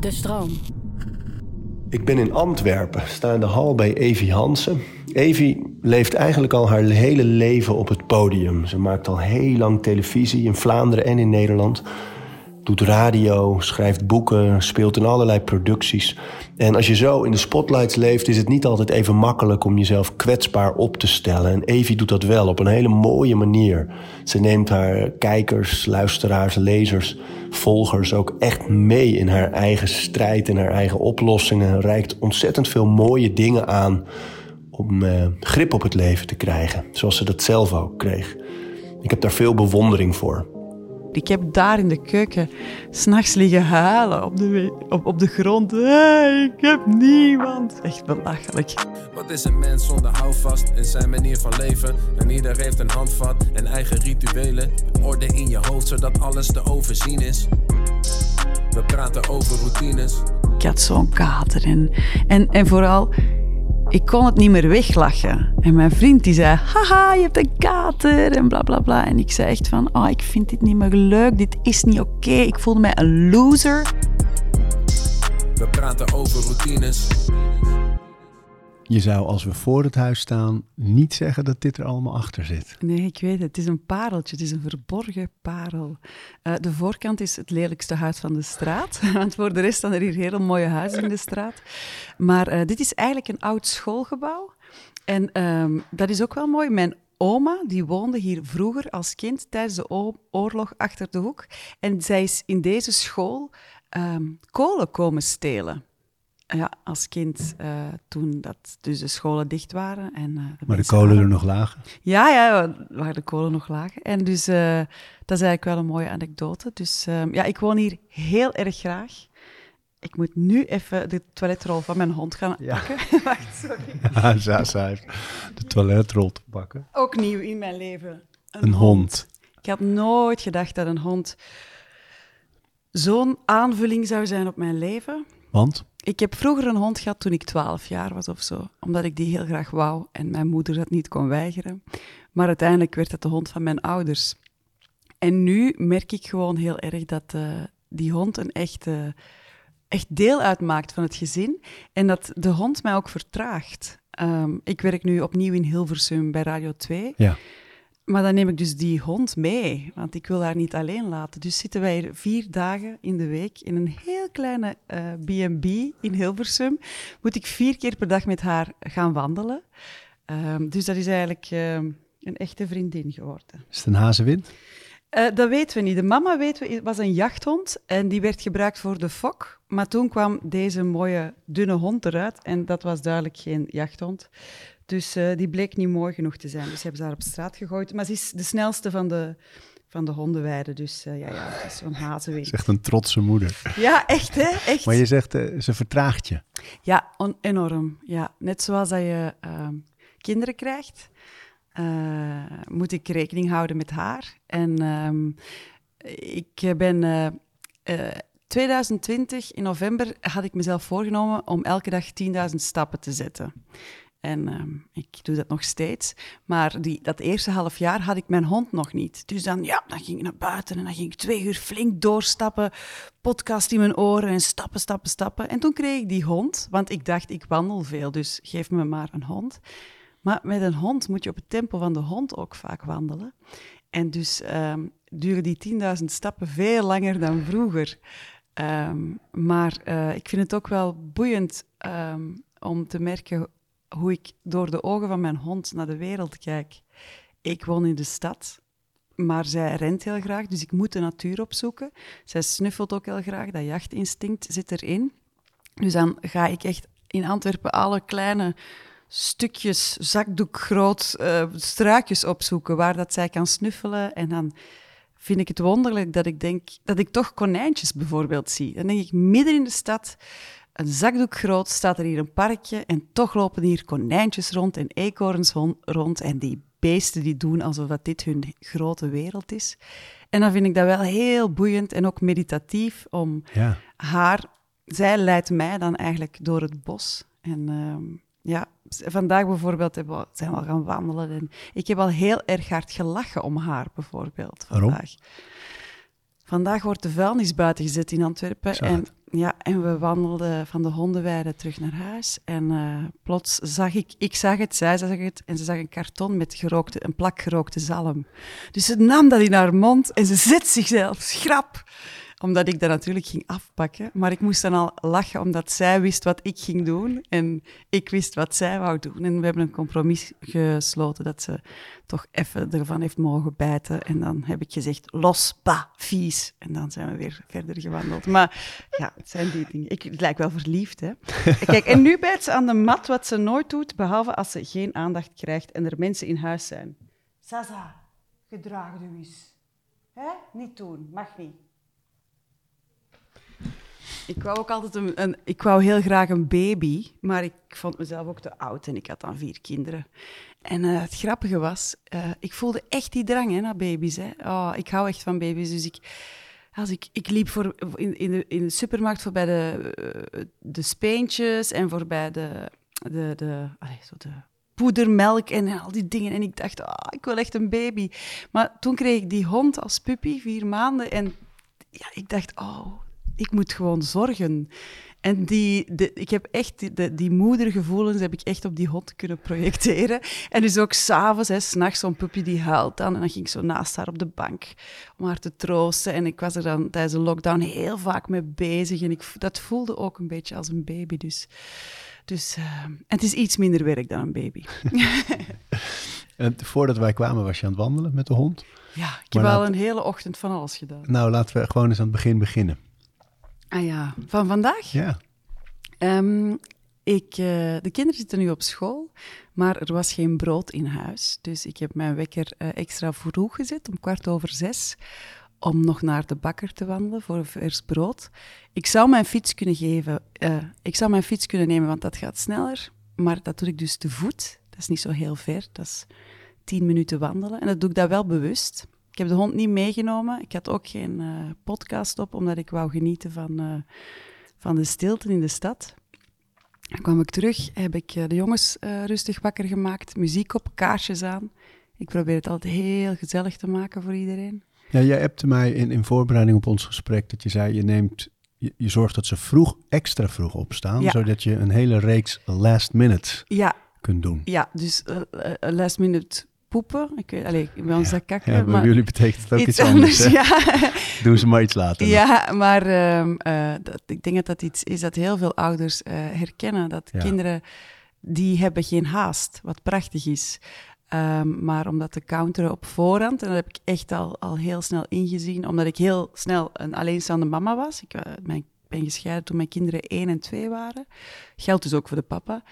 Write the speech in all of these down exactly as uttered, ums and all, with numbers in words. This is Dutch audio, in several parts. De stroom. Ik ben in Antwerpen, sta in de hal bij Evi Hanssen. Evi leeft eigenlijk al haar hele leven op het podium. Ze maakt al heel lang televisie in Vlaanderen en in Nederland. Doet radio, schrijft boeken, speelt in allerlei producties. En als je zo in de spotlights leeft, is het niet altijd even makkelijk om jezelf kwetsbaar op te stellen. En Evi doet dat wel op een hele mooie manier. Ze neemt haar kijkers, luisteraars, lezers, volgers ook echt mee in haar eigen strijd en haar eigen oplossingen. Reikt ontzettend veel mooie dingen aan om eh, grip op het leven te krijgen. Zoals ze dat zelf ook kreeg. Ik heb daar veel bewondering voor. Ik heb daar in de keuken 's nachts liggen huilen op de, op, op de grond. Hey, ik heb niemand. Echt belachelijk. Wat is een mens zonder houvast en zijn manier van leven? En ieder heeft een handvat en eigen rituelen. Orde in je hoofd, zodat alles te overzien is. We praten over routines. Ik had zo'n kater. En, en, en vooral, ik kon het niet meer weglachen. En mijn vriend die zei, haha, je hebt een kater en bla bla bla. En ik zei echt van, oh, ik vind dit niet meer leuk, dit is niet oké. Okay. Ik voelde mij een loser. We praten over routines. Je zou als we voor het huis staan niet zeggen dat dit er allemaal achter zit. Nee, ik weet het. Het is een pareltje. Het is een verborgen parel. Uh, de voorkant is het lelijkste huis van de straat. Want voor de rest staan er hier hele mooie huizen in de straat. Maar uh, dit is eigenlijk een oud schoolgebouw. En um, dat is ook wel mooi. Mijn oma, die woonde hier vroeger als kind tijdens de oorlog achter de hoek. En zij is in deze school um, kolen komen stelen. Ja, als kind uh, toen dat dus de scholen dicht waren. En, uh, de maar de kolen waren er nog lagen? Ja, ja, waar de kolen nog lagen. En dus uh, dat is eigenlijk wel een mooie anekdote. Dus uh, ja, ik woon hier heel erg graag. Ik moet nu even de toiletrol van mijn hond gaan pakken. Ja. Wacht, sorry. Ja, zij heeft de toiletrol te pakken. Ook nieuw in mijn leven. Een, een hond. hond. Ik had nooit gedacht dat een hond zo'n aanvulling zou zijn op mijn leven. Want? Ik heb vroeger een hond gehad toen ik twaalf jaar was of zo. Omdat ik die heel graag wou en mijn moeder dat niet kon weigeren. Maar uiteindelijk werd dat de hond van mijn ouders. En nu merk ik gewoon heel erg dat uh, die hond een echt, uh, echt deel uitmaakt van het gezin. En dat de hond mij ook vertraagt. Um, ik werk nu opnieuw in Hilversum bij Radio twee. Ja. Maar dan neem ik dus die hond mee, want ik wil haar niet alleen laten. Dus zitten wij hier vier dagen in de week in een heel kleine uh, B en B in Hilversum. Moet ik vier keer per dag met haar gaan wandelen. Um, dus dat is eigenlijk uh, een echte vriendin geworden. Is het een hazenwind? Uh, dat weten we niet. De mama, weten we, was een jachthond en die werd gebruikt voor de fok. Maar toen kwam deze mooie dunne hond eruit en dat was duidelijk geen jachthond. Dus uh, die bleek niet mooi genoeg te zijn. Dus hebben ze haar op straat gegooid. Maar ze is de snelste van de, van de hondenweide. Dus uh, ja, ja, het is zo'n hazenwind. Ze is echt een trotse moeder. Ja, echt hè? Echt. Maar je zegt, uh, ze vertraagt je. Ja, on- enorm. Ja. Net zoals dat je uh, kinderen krijgt, uh, moet ik rekening houden met haar. En um, ik ben... Uh, uh, tweeduizend twintig, in november, had ik mezelf voorgenomen om elke dag tienduizend stappen te zetten. En um, ik doe dat nog steeds. Maar die, dat eerste half jaar had ik mijn hond nog niet. Dus dan, ja, dan ging ik naar buiten en dan ging ik twee uur flink doorstappen. Podcast in mijn oren en stappen, stappen, stappen. En toen kreeg ik die hond, want ik dacht, ik wandel veel, dus geef me maar een hond. Maar met een hond moet je op het tempo van de hond ook vaak wandelen. En dus um, duren die tienduizend stappen veel langer dan vroeger. Um, maar uh, ik vind het ook wel boeiend um, om te merken hoe ik door de ogen van mijn hond naar de wereld kijk. Ik woon in de stad, maar zij rent heel graag, dus ik moet de natuur opzoeken. Zij snuffelt ook heel graag, dat jachtinstinct zit erin. Dus dan ga ik echt in Antwerpen alle kleine stukjes, zakdoekgroot, uh, struikjes opzoeken waar dat zij kan snuffelen. En dan vind ik het wonderlijk dat ik denk dat ik toch konijntjes bijvoorbeeld zie. Dan denk ik, midden in de stad, een zakdoek groot, staat er hier een parkje en toch lopen hier konijntjes rond en eekhoorns rond en die beesten die doen alsof dat dit hun grote wereld is. En dan vind ik dat wel heel boeiend en ook meditatief om ja. haar... Zij leidt mij dan eigenlijk door het bos. En uh, ja, vandaag bijvoorbeeld hebben we, zijn we al gaan wandelen en ik heb al heel erg hard gelachen om haar bijvoorbeeld vandaag. Waarom? Vandaag wordt de vuilnis buiten gezet in Antwerpen. En, ja, en we wandelden van de hondenweide terug naar huis. En uh, plots zag ik... Ik zag het, zij zag het. En ze zag een karton met gerookte, een plak gerookte zalm. Dus ze nam dat in haar mond en ze zet zichzelf schrap. Omdat ik dat natuurlijk ging afpakken. Maar ik moest dan al lachen, omdat zij wist wat ik ging doen. En ik wist wat zij wou doen. En we hebben een compromis gesloten dat ze toch even ervan heeft mogen bijten. En dan heb ik gezegd, los, pa, vies. En dan zijn we weer verder gewandeld. Maar ja, het zijn die dingen. Ik, het lijkt wel verliefd, hè. Kijk, en nu bijt ze aan de mat, wat ze nooit doet, behalve als ze geen aandacht krijgt en er mensen in huis zijn. Zaza, gedraag je eens. Hè? Niet doen, mag niet. Ik wou ook altijd een, een... Ik wou heel graag een baby, maar ik vond mezelf ook te oud en ik had dan vier kinderen. En uh, het grappige was, uh, ik voelde echt die drang hè, naar baby's. Hè. Oh, ik hou echt van baby's, dus ik... Als ik, ik liep voor, in, in, de, in de supermarkt voorbij de, uh, de speentjes en voorbij de... de, de, allee, zo de poedermelk en, en al die dingen. En ik dacht, oh, ik wil echt een baby. Maar toen kreeg ik die hond als puppy, vier maanden. En ja, ik dacht, oh... Ik moet gewoon zorgen. En die, de, ik heb echt die, de, die moedergevoelens heb ik echt op die hond kunnen projecteren. En dus ook s'avonds, hè, s'nachts, zo'n puppy die huilt dan. En dan ging ik zo naast haar op de bank om haar te troosten. En ik was er dan tijdens de lockdown heel vaak mee bezig. En ik, dat voelde ook een beetje als een baby. Dus, dus uh, en het is iets minder werk dan een baby. En voordat wij kwamen, was je aan het wandelen met de hond? Ja, ik heb maar al laat... een hele ochtend van alles gedaan. Nou, laten we gewoon eens aan het begin beginnen. Ah ja, van vandaag? Ja. Um, ik, uh, de kinderen zitten nu op school, maar er was geen brood in huis. Dus ik heb mijn wekker uh, extra vroeg gezet, om kwart over zes, om nog naar de bakker te wandelen voor vers brood. Ik zou mijn fiets kunnen geven, uh, ik zou mijn fiets kunnen nemen, want dat gaat sneller. Maar dat doe ik dus te voet. Dat is niet zo heel ver, dat is tien minuten wandelen. En dat doe ik dat wel bewust. Ik heb de hond niet meegenomen. Ik had ook geen uh, podcast op, omdat ik wou genieten van, uh, van de stilte in de stad. Dan kwam ik terug, heb ik uh, de jongens uh, rustig wakker gemaakt, muziek op, kaarsjes aan. Ik probeer het altijd heel gezellig te maken voor iedereen. Ja, jij appte mij in, in voorbereiding op ons gesprek dat je zei, je neemt... Je, je zorgt dat ze vroeg, extra vroeg opstaan, ja. Zodat je een hele reeks last minute ja. kunt doen. Ja, dus uh, uh, last minute... poepen. Ik weet, allez, bij ons ja, dat kakken. Ja, maar, maar jullie betekent het ook iets, iets anders. anders ja. Doen ze maar iets later. Ja, dan. maar uh, dat, ik denk dat dat iets is dat heel veel ouders uh, herkennen. Dat ja. kinderen, die hebben geen haast, wat prachtig is. Um, maar om dat te counteren op voorhand, en dat heb ik echt al, al heel snel ingezien, omdat ik heel snel een alleenstaande mama was. Ik uh, mijn, ben gescheiden toen mijn kinderen één en twee waren. Geldt dus ook voor de papa.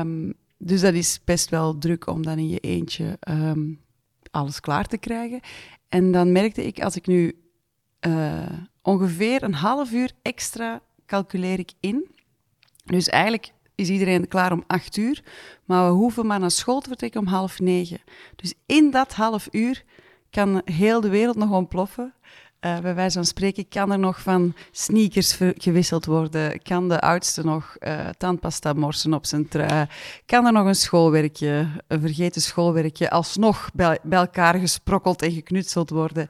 Um, Dus dat is best wel druk om dan in je eentje um, alles klaar te krijgen. En dan merkte ik, als ik nu uh, ongeveer een half uur extra calculeer ik in. Dus eigenlijk is iedereen klaar om acht uur, maar we hoeven maar naar school te vertrekken om half negen. Dus in dat half uur kan heel de wereld nog ontploffen. Uh, bij wijze van spreken, kan er nog van sneakers ver- gewisseld worden? Kan de oudste nog uh, tandpasta morsen op zijn trui? Kan er nog een schoolwerkje, een vergeten schoolwerkje, alsnog bij, bij elkaar gesprokkeld en geknutseld worden?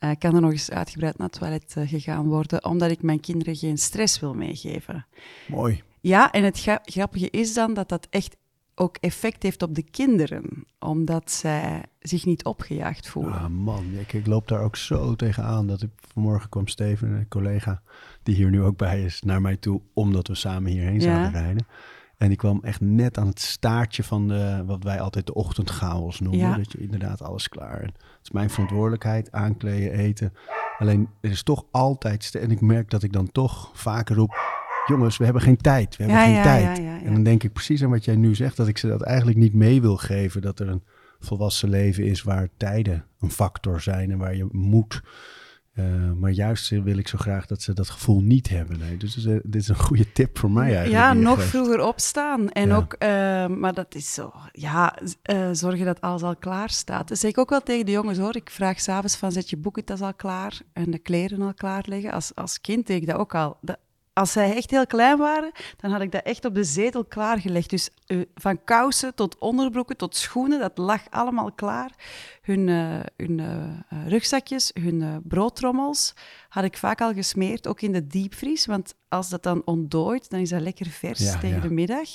Uh, kan er nog eens uitgebreid naar het toilet uh, gegaan worden, omdat ik mijn kinderen geen stress wil meegeven? Mooi. Ja, en het gra- grappige is dan dat dat echt ook effect heeft op de kinderen, omdat zij zich niet opgejaagd voelen. Ah man, ik, ik loop daar ook zo tegenaan dat ik vanmorgen kwam Steven, een collega die hier nu ook bij is, naar mij toe, omdat we samen hierheen zouden ja. rijden. En die kwam echt net aan het staartje van de, wat wij altijd de ochtendchaos noemen, ja. dat je inderdaad alles klaar. Het is mijn verantwoordelijkheid, aankleden, eten. Alleen er is toch altijd, st- en ik merk dat ik dan toch vaker roep, jongens, we hebben geen tijd, we hebben ja, geen ja, tijd. Ja, ja, ja. En dan denk ik precies aan wat jij nu zegt, dat ik ze dat eigenlijk niet mee wil geven, dat er een volwassen leven is waar tijden een factor zijn en waar je moet. Uh, maar juist wil ik zo graag dat ze dat gevoel niet hebben. Nee. Dus uh, dit is een goede tip voor mij eigenlijk. Ja, nog geeft. Vroeger opstaan. En ja. ook, uh, maar dat is zo. Ja, uh, zorgen dat alles al klaar staat. Dat zeg ik ook wel tegen de jongens hoor. Ik vraag s'avonds van, zet je boekentas al klaar en de kleren al klaar liggen. Als, als kind deed ik dat ook al. Dat, Als zij echt heel klein waren, dan had ik dat echt op de zetel klaargelegd. Dus uh, van kousen tot onderbroeken tot schoenen, dat lag allemaal klaar. Hun, uh, hun uh, rugzakjes, hun uh, broodtrommels had ik vaak al gesmeerd, ook in de diepvries. Want als dat dan ontdooit, dan is dat lekker vers ja, tegen ja. de middag.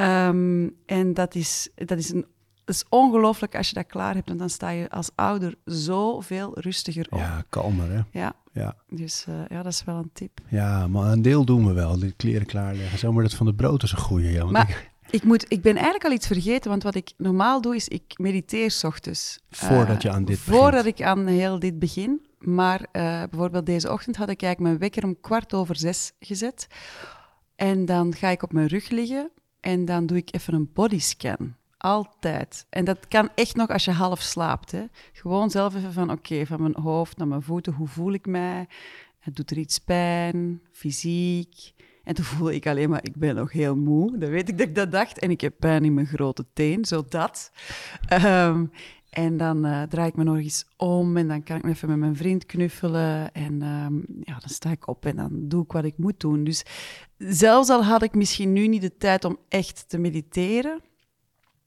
Um, en dat is, dat is een... Het is ongelooflijk als je dat klaar hebt. En dan sta je als ouder zoveel rustiger op. Ja, kalmer, hè? Ja. ja. Dus uh, ja, dat is wel een tip. Ja, maar een deel doen we wel. De kleren klaarleggen. Zo, maar dat van de brood is een goeie. Ja, want maar ik... Ik, moet, ik ben eigenlijk al iets vergeten. Want wat ik normaal doe, is ik mediteer 's ochtends. Voordat je aan dit uh, begint. Voordat ik aan heel dit begin. Maar uh, bijvoorbeeld deze ochtend had ik eigenlijk mijn wekker om kwart over zes gezet. En dan ga ik op mijn rug liggen. En dan doe ik even een bodyscan. Altijd. En dat kan echt nog als je half slaapt. Hè? Gewoon zelf even van, oké, okay, van mijn hoofd naar mijn voeten, hoe voel ik mij? Het doet er iets pijn, fysiek. En toen voelde ik alleen maar, ik ben nog heel moe. Dan weet ik dat ik dat dacht. En ik heb pijn in mijn grote teen, zo dat. Um, en dan uh, draai ik me nog eens om en dan kan ik me even met mijn vriend knuffelen. En um, ja, dan sta ik op en dan doe ik wat ik moet doen. Dus zelfs al had ik misschien nu niet de tijd om echt te mediteren...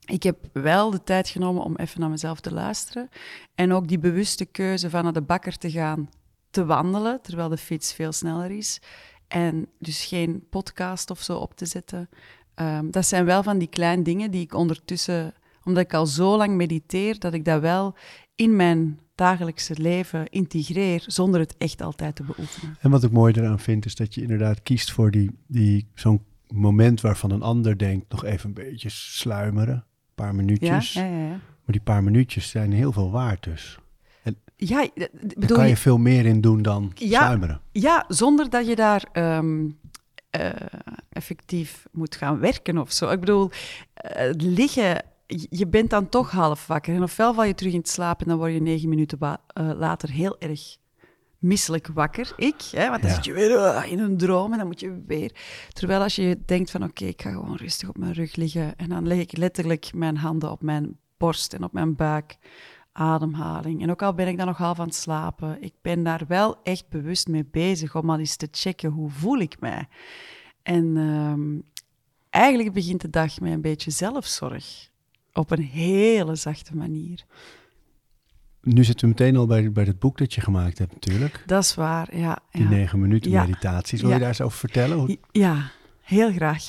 Ik heb wel de tijd genomen om even naar mezelf te luisteren. En ook die bewuste keuze van naar de bakker te gaan te wandelen, terwijl de fiets veel sneller is. En dus geen podcast of zo op te zetten. Um, dat zijn wel van die kleine dingen die ik ondertussen... Omdat ik al zo lang mediteer, dat ik dat wel in mijn dagelijkse leven integreer, zonder het echt altijd te beoefenen. En wat ik mooi eraan vind, is dat je inderdaad kiest voor die, die, zo'n moment waarvan een ander denkt, nog even een beetje sluimeren. Paar minuutjes. Ja, ja, ja, ja. Maar die paar minuutjes zijn heel veel waard dus. En ja, d- d- daar kan je, je veel meer in doen dan ja, sluimeren. Ja, zonder dat je daar um, uh, effectief moet gaan werken of zo. Ik bedoel, uh, liggen, je bent dan toch half wakker. En ofwel val je terug in het slaap en dan word je negen minuten ba- uh, later heel erg misselijk wakker, ik. Hè, want dan ja. zit je weer in een droom en dan moet je weer... Terwijl als je denkt van, oké, okay, ik ga gewoon rustig op mijn rug liggen en dan leg ik letterlijk mijn handen op mijn borst en op mijn buik. Ademhaling. En ook al ben ik dan nog half aan het slapen, ik ben daar wel echt bewust mee bezig om al eens te checken, hoe voel ik mij? En um, eigenlijk begint de dag met een beetje zelfzorg. Op een hele zachte manier. Nu zitten we meteen al bij, bij het boek dat je gemaakt hebt natuurlijk. Dat is waar, ja. Die ja. negen minuten ja. meditaties. Wil ja. je daar eens over vertellen? Hoe... Ja, heel graag.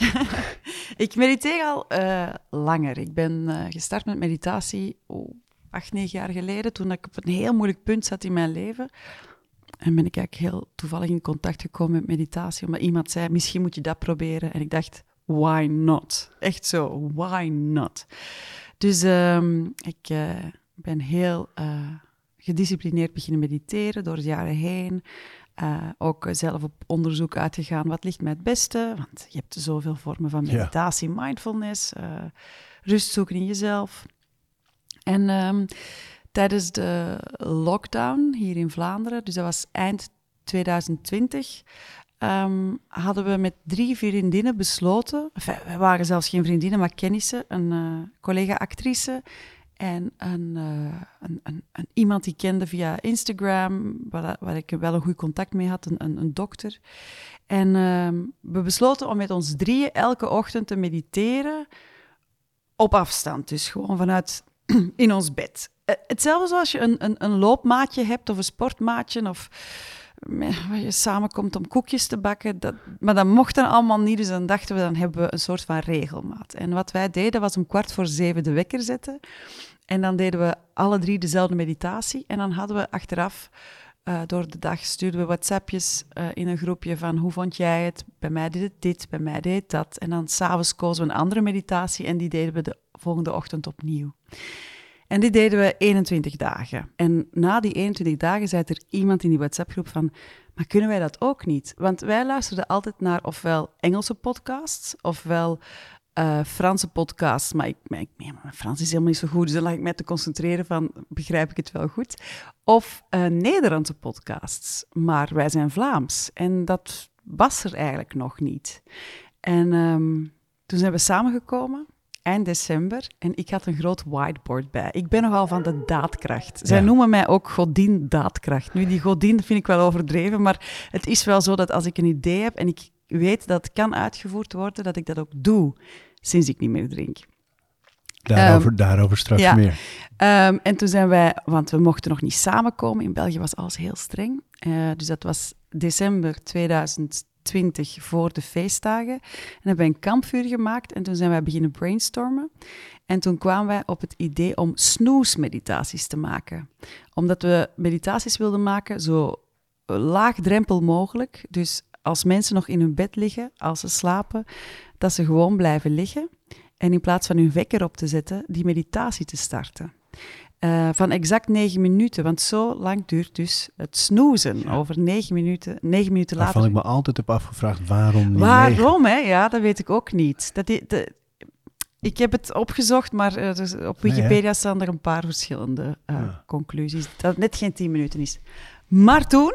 Ik mediteer al uh, langer. Ik ben uh, gestart met meditatie oh, acht, negen jaar geleden, toen ik op een heel moeilijk punt zat in mijn leven. En ben ik eigenlijk heel toevallig in contact gekomen met meditatie, omdat iemand zei, misschien moet je dat proberen. En ik dacht, why not? Echt zo, why not? Dus um, ik... Uh, Ik ben heel uh, gedisciplineerd beginnen mediteren door de jaren heen. Uh, ook zelf op onderzoek uitgegaan, wat ligt mij het beste? Want je hebt zoveel vormen van meditatie, ja. mindfulness, uh, rust zoeken in jezelf. En um, tijdens de lockdown hier in Vlaanderen, dus dat was eind twintig twintig... Um, hadden we met drie vriendinnen besloten... Enfin, we waren zelfs geen vriendinnen, maar kennissen, een uh, collega-actrice... En een, uh, een, een, een, iemand die kende via Instagram, waar, waar ik wel een goed contact mee had, een, een, een dokter. En uh, we besloten om met ons drieën elke ochtend te mediteren op afstand. Dus gewoon vanuit in ons bed. Uh, hetzelfde zoals je een, een, een loopmaatje hebt of een sportmaatje of uh, waar je samenkomt om koekjes te bakken. Dat, maar dat mocht dan allemaal niet, dus dan dachten we, dan hebben we een soort van regelmaat. En wat wij deden was om kwart voor zeven de wekker zetten. En dan deden we alle drie dezelfde meditatie. En dan hadden we achteraf, uh, door de dag, stuurden we WhatsAppjes uh, in een groepje van hoe vond jij het? Bij mij deed het dit, bij mij deed dat. En dan 's avonds kozen we een andere meditatie en die deden we de volgende ochtend opnieuw. En dit deden we eenentwintig dagen. En na die eenentwintig dagen zei er iemand in die WhatsApp-groep van... Maar kunnen wij dat ook niet? Want wij luisterden altijd naar ofwel Engelse podcasts, ofwel... Uh, Franse podcast, maar ik, mijn, mijn Frans is helemaal niet zo goed, dus dan lag ik mij te concentreren van, begrijp ik het wel goed? Of uh, Nederlandse podcasts, maar wij zijn Vlaams. En dat was er eigenlijk nog niet. En um, toen zijn we samengekomen eind december en ik had een groot whiteboard bij. Ik ben nogal van de daadkracht. Zij ja. noemen mij ook godin daadkracht. Nu, die godin vind ik wel overdreven, maar het is wel zo dat als ik een idee heb en ik weet dat het kan uitgevoerd worden, dat ik dat ook doe, sinds ik niet meer drink. Daarover, um, daarover straks ja. meer. Um, en toen zijn wij, want we mochten nog niet samenkomen. In België was alles heel streng. Uh, dus dat was december twintig twintig voor de feestdagen. En dan hebben we een kampvuur gemaakt en toen zijn wij beginnen brainstormen. En toen kwamen wij op het idee om snoesmeditaties te maken. Omdat we meditaties wilden maken zo laagdrempel mogelijk. Dus als mensen nog in hun bed liggen, als ze slapen, dat ze gewoon blijven liggen. En in plaats van hun wekker op te zetten, die meditatie te starten. Uh, van exact negen minuten, want zo lang duurt dus het snoezen. Ja. Over negen minuten, negen minuten later. Waarvan ik me altijd heb afgevraagd, waarom niet Waarom, hè? Ja, dat weet ik ook niet. Dat, de, ik heb het opgezocht, maar uh, dus op Wikipedia nee, staan er een paar verschillende uh, ja. conclusies. Dat het net geen tien minuten is. Maar toen,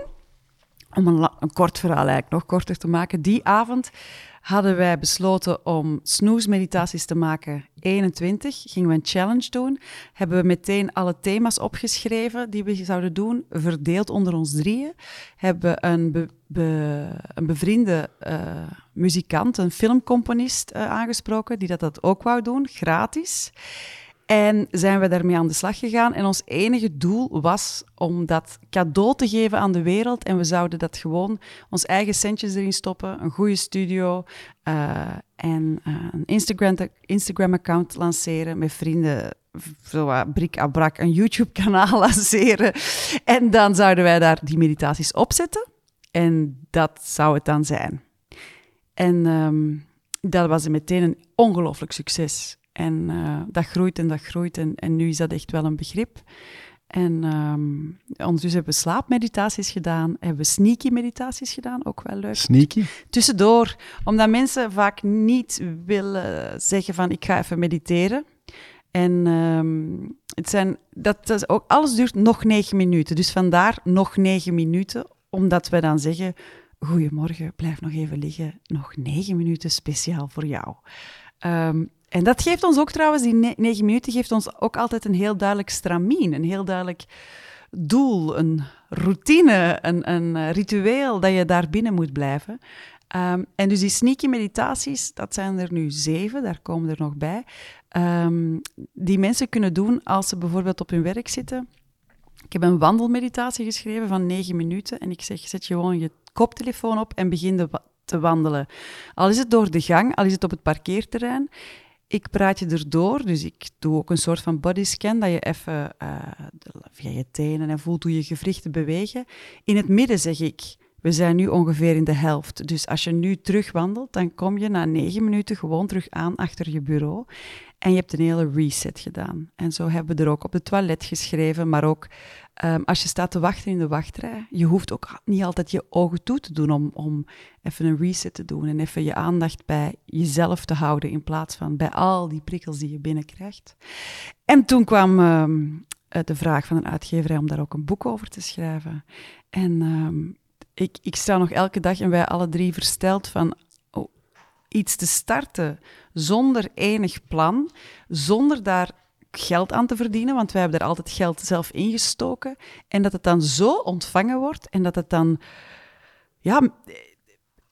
om een, la- een kort verhaal eigenlijk nog korter te maken, die avond hadden wij besloten om snoesmeditaties te maken. eenentwintig gingen we een challenge doen. Hebben we meteen alle thema's opgeschreven die we zouden doen, verdeeld onder ons drieën. Hebben een, be- be- een bevriende uh, muzikant, een filmcomponist uh, aangesproken, die dat, dat ook wou doen, gratis. En zijn we daarmee aan de slag gegaan. En ons enige doel was om dat cadeau te geven aan de wereld. En we zouden dat gewoon, ons eigen centjes erin stoppen, een goede studio uh, en uh, een Instagram, Instagram-account lanceren met vrienden. Zo, Brieke Abrak, een YouTube-kanaal lanceren. En dan zouden wij daar die meditaties opzetten. En dat zou het dan zijn. En um, dat was meteen een ongelooflijk succes. En uh, dat groeit en dat groeit. En, en nu is dat echt wel een begrip. En um, ondertussen hebben we slaapmeditaties gedaan. Hebben we sneaky meditaties gedaan, ook wel leuk. Sneaky? Tussendoor. Omdat mensen vaak niet willen zeggen van, ik ga even mediteren. En um, het zijn, dat, dat is ook, alles duurt nog negen minuten. Dus vandaar nog negen minuten. Omdat we dan zeggen, goedemorgen, blijf nog even liggen. Nog negen minuten speciaal voor jou. Um, En dat geeft ons ook trouwens, die ne- negen minuten geeft ons ook altijd een heel duidelijk stramien, een heel duidelijk doel, een routine, een, een ritueel dat je daar binnen moet blijven. Um, en dus die sneaky meditaties, dat zijn er nu zeven, daar komen er nog bij, um, die mensen kunnen doen als ze bijvoorbeeld op hun werk zitten. Ik heb een wandelmeditatie geschreven van negen minuten en ik zeg, zet gewoon je koptelefoon op en begin de wa- te wandelen. Al is het door de gang, al is het op het parkeerterrein. Ik praat je erdoor, dus ik doe ook een soort van bodyscan, dat je even uh, via je tenen en voelt hoe je gewrichten bewegen. In het midden zeg ik, we zijn nu ongeveer in de helft. Dus als je nu terugwandelt, dan kom je na negen minuten gewoon terug aan achter je bureau. En je hebt een hele reset gedaan. En zo hebben we er ook op het toilet geschreven, maar ook um, als je staat te wachten in de wachtrij, je hoeft ook niet altijd je ogen toe te doen om, om even een reset te doen en even je aandacht bij jezelf te houden in plaats van bij al die prikkels die je binnenkrijgt. En toen kwam um, de vraag van een uitgeverij om daar ook een boek over te schrijven. En um, ik, ik sta nog elke dag en wij alle drie versteld van oh, iets te starten zonder enig plan, zonder daar geld aan te verdienen, want wij hebben daar altijd geld zelf ingestoken, en dat het dan zo ontvangen wordt en dat het dan... Ja,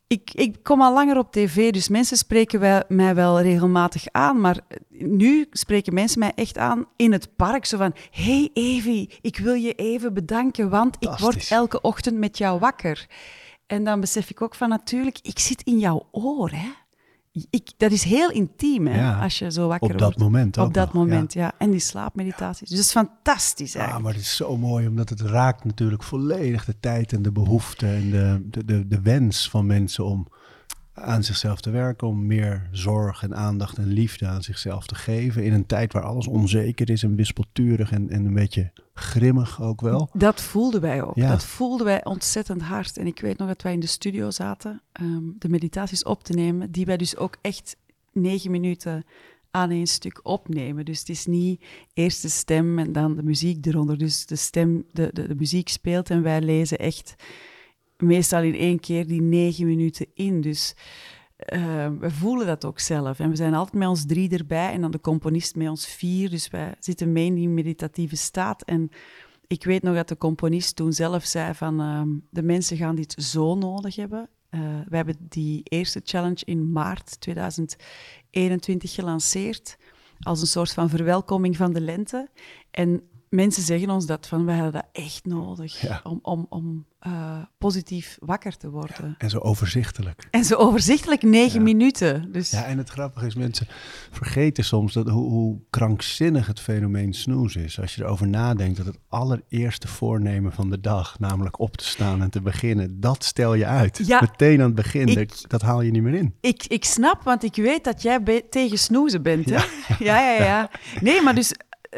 ik, ik kom al langer op tv, dus mensen spreken wij, mij wel regelmatig aan, maar nu spreken mensen mij echt aan in het park, zo van, hey Evi, ik wil je even bedanken, want ik word elke ochtend met jou wakker. En dan besef ik ook van, natuurlijk, ik zit in jouw oor, hè. Ik, dat is heel intiem, hè, ja, als je zo wakker wordt. Op dat wordt. moment ook Op dat nog, moment, ja. ja. En die slaapmeditaties. Dus dat is fantastisch eigenlijk. Ja, maar het is zo mooi, omdat het raakt natuurlijk volledig de tijd en de behoefte en de, de, de, de wens van mensen om aan zichzelf te werken, om meer zorg en aandacht en liefde aan zichzelf te geven in een tijd waar alles onzeker is en wispelturig en, en een beetje grimmig ook wel. Dat voelden wij ook. Ja. Dat voelden wij ontzettend hard. En ik weet nog dat wij in de studio zaten um, de meditaties op te nemen, die wij dus ook echt negen minuten aan één stuk opnemen. Dus het is niet eerst de stem en dan de muziek eronder. Dus de stem, de, de, de muziek speelt en wij lezen echt meestal in één keer die negen minuten in. Dus Uh, we voelen dat ook zelf. En we zijn altijd met ons drie erbij en dan de componist met ons vier. Dus wij zitten mee in die meditatieve staat. En ik weet nog dat de componist toen zelf zei van... Uh, de mensen gaan dit zo nodig hebben. Uh, we hebben die eerste challenge in maart tweeduizend eenentwintig gelanceerd. Als een soort van verwelkoming van de lente. En mensen zeggen ons dat van, wij hadden dat echt nodig ja. om, om, om uh, positief wakker te worden. Ja, en zo overzichtelijk. En zo overzichtelijk, negen ja. minuten. Dus... Ja, en het grappige is, mensen vergeten soms dat hoe, hoe krankzinnig het fenomeen snooze is. Als je erover nadenkt dat het allereerste voornemen van de dag, namelijk op te staan en te beginnen, dat stel je uit. Ja, meteen aan het begin, ik, dat haal je niet meer in. Ik, ik snap, want ik weet dat jij be- tegen snoezen bent. Hè? Ja. Ja, ja, ja, ja. Nee, maar dus...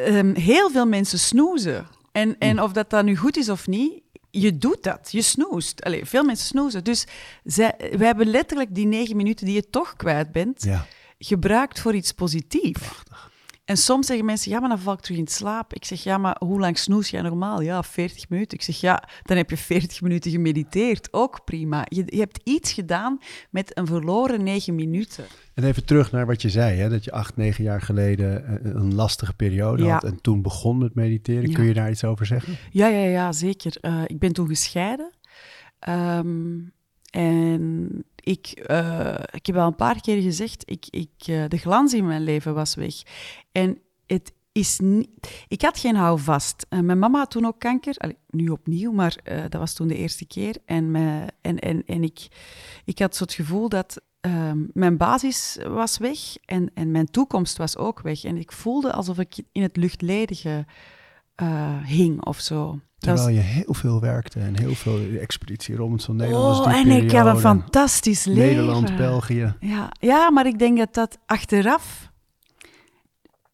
Um, heel veel mensen snoezen. En, en of dat dan nu goed is of niet, je doet dat, je snoest. Allee, veel mensen snoezen. Dus zij, wij hebben letterlijk die negen minuten die je toch kwijt bent, ja. gebruikt voor iets positiefs. Prachtig. En soms zeggen mensen, ja, maar dan val ik terug in slaap. Ik zeg, ja, maar hoe lang snoes jij normaal? Ja, veertig minuten. Ik zeg, ja, dan heb je veertig minuten gemediteerd. Ook prima. Je, je hebt iets gedaan met een verloren negen minuten. En even terug naar wat je zei, hè? Dat je acht, negen jaar geleden een lastige periode ja. had. En toen begon met mediteren. Ja. Kun je daar iets over zeggen? Ja, ja, ja, zeker. Uh, ik ben toen gescheiden. Um, en... Ik, uh, ik heb al een paar keer gezegd, ik, ik, uh, de glans in mijn leven was weg. En het is ni- ik had geen houvast. Uh, mijn mama had toen ook kanker, allee, nu opnieuw, maar uh, dat was toen de eerste keer. En, uh, en, en, en ik, ik had zo het gevoel dat uh, mijn basis was weg en, en mijn toekomst was ook weg. En ik voelde alsof ik in het luchtledige uh, hing of zo. Terwijl je heel veel werkte en heel veel expeditie rond zo'n Nederlandse periode. Oh, en ik had een fantastisch leven. Nederland, België. Ja, ja, maar ik denk dat dat achteraf,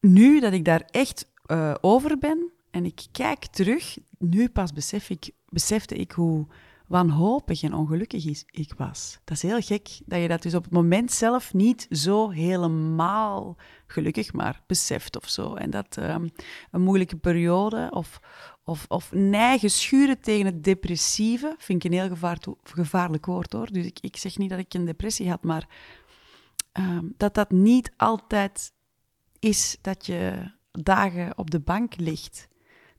nu dat ik daar echt uh, over ben en ik kijk terug, nu pas besef ik, besefte ik hoe wanhopig en ongelukkig ik was. Dat is heel gek, dat je dat dus op het moment zelf niet zo helemaal gelukkig maar beseft of zo. En dat um, een moeilijke periode of... Of, of neigen, schuren tegen het depressieve, vind ik een heel gevaar to- gevaarlijk woord, hoor. Dus ik, ik zeg niet dat ik een depressie had, maar um, dat dat niet altijd is dat je dagen op de bank ligt.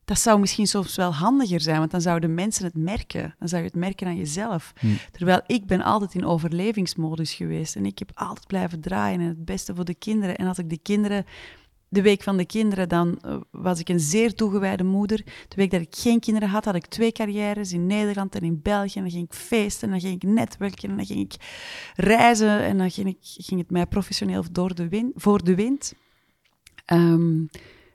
Dat zou misschien soms wel handiger zijn, want dan zouden mensen het merken. Dan zou je het merken aan jezelf. Hm. Terwijl ik ben altijd in overlevingsmodus geweest en ik heb altijd blijven draaien en het beste voor de kinderen. En als ik de kinderen... De week van de kinderen, dan uh, was ik een zeer toegewijde moeder. De week dat ik geen kinderen had, had ik twee carrières in Nederland en in België. En dan ging ik feesten, en dan ging ik netwerken, en dan ging ik reizen. En dan ging, ik, ging het mij professioneel door de wind, voor de wind. Um,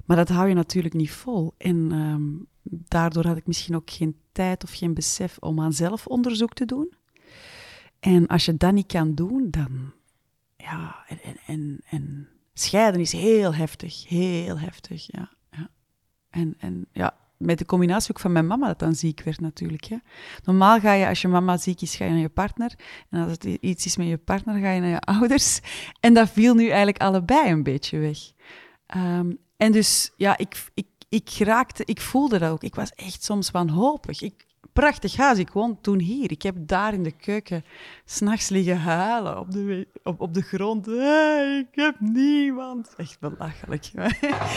maar dat hou je natuurlijk niet vol. En um, daardoor had ik misschien ook geen tijd of geen besef om aan zelfonderzoek te doen. En als je dat niet kan doen, dan... Ja, en... en, en, en scheiden is heel heftig, heel heftig, ja. ja. En, en ja, met de combinatie ook van mijn mama dat dan ziek werd natuurlijk. Hè. Normaal ga je, als je mama ziek is, ga je naar je partner. En als het iets is met je partner, ga je naar je ouders. En dat viel nu eigenlijk allebei een beetje weg. Um, en dus, ja, ik, ik, ik raakte, ik voelde dat ook. Ik was echt soms wanhopig. Ik, prachtig huis, ik woonde toen hier. Ik heb daar in de keuken 's nachts liggen huilen op de, op, op de grond. Hey, ik heb niemand. Echt belachelijk. Nou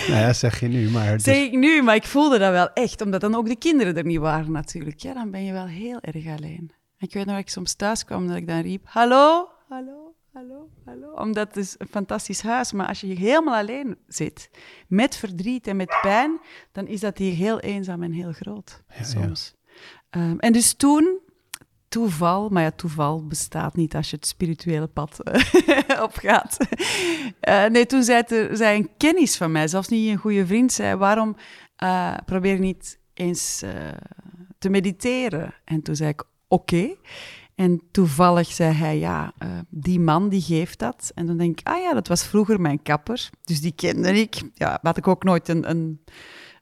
ja, zeg je nu, maar... Dus... Zeg ik nu, maar ik voelde dat wel echt. Omdat dan ook de kinderen er niet waren natuurlijk. Ja, dan ben je wel heel erg alleen. Ik weet nog dat ik soms thuis kwam dat ik dan riep... Hallo, hallo, hallo, hallo. Omdat het is een fantastisch huis. Maar als je helemaal alleen zit, met verdriet en met pijn... dan is dat hier heel eenzaam en heel groot. Ja, soms. Ja. Um, en dus toen, toeval, maar ja, toeval bestaat niet als je het spirituele pad uh, opgaat. Uh, nee, toen zei, er, zei een kennis van mij, zelfs niet een goede vriend, zei, waarom uh, probeer je niet eens uh, te mediteren? En toen zei ik, oké. Okay. En toevallig zei hij, ja, uh, die man die geeft dat. En dan denk ik, ah ja, dat was vroeger mijn kapper, dus die kende ik. Ja, had ik ook nooit een... een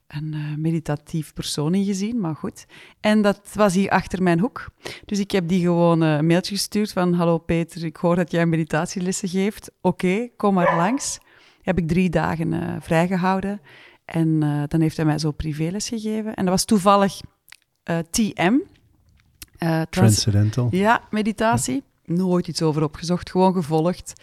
een uh, meditatief persoon ingezien, maar goed. En dat was hier achter mijn hoek. Dus ik heb die gewoon uh, een mailtje gestuurd van... Hallo Peter, ik hoor dat jij meditatielessen geeft. Oké, okay, kom maar langs. Heb ik drie dagen uh, vrijgehouden. En uh, dan heeft hij mij zo privéles gegeven. En dat was toevallig uh, T M. Uh, trans- Transcendental. Ja, meditatie. Ja. nooit iets over opgezocht, gewoon gevolgd.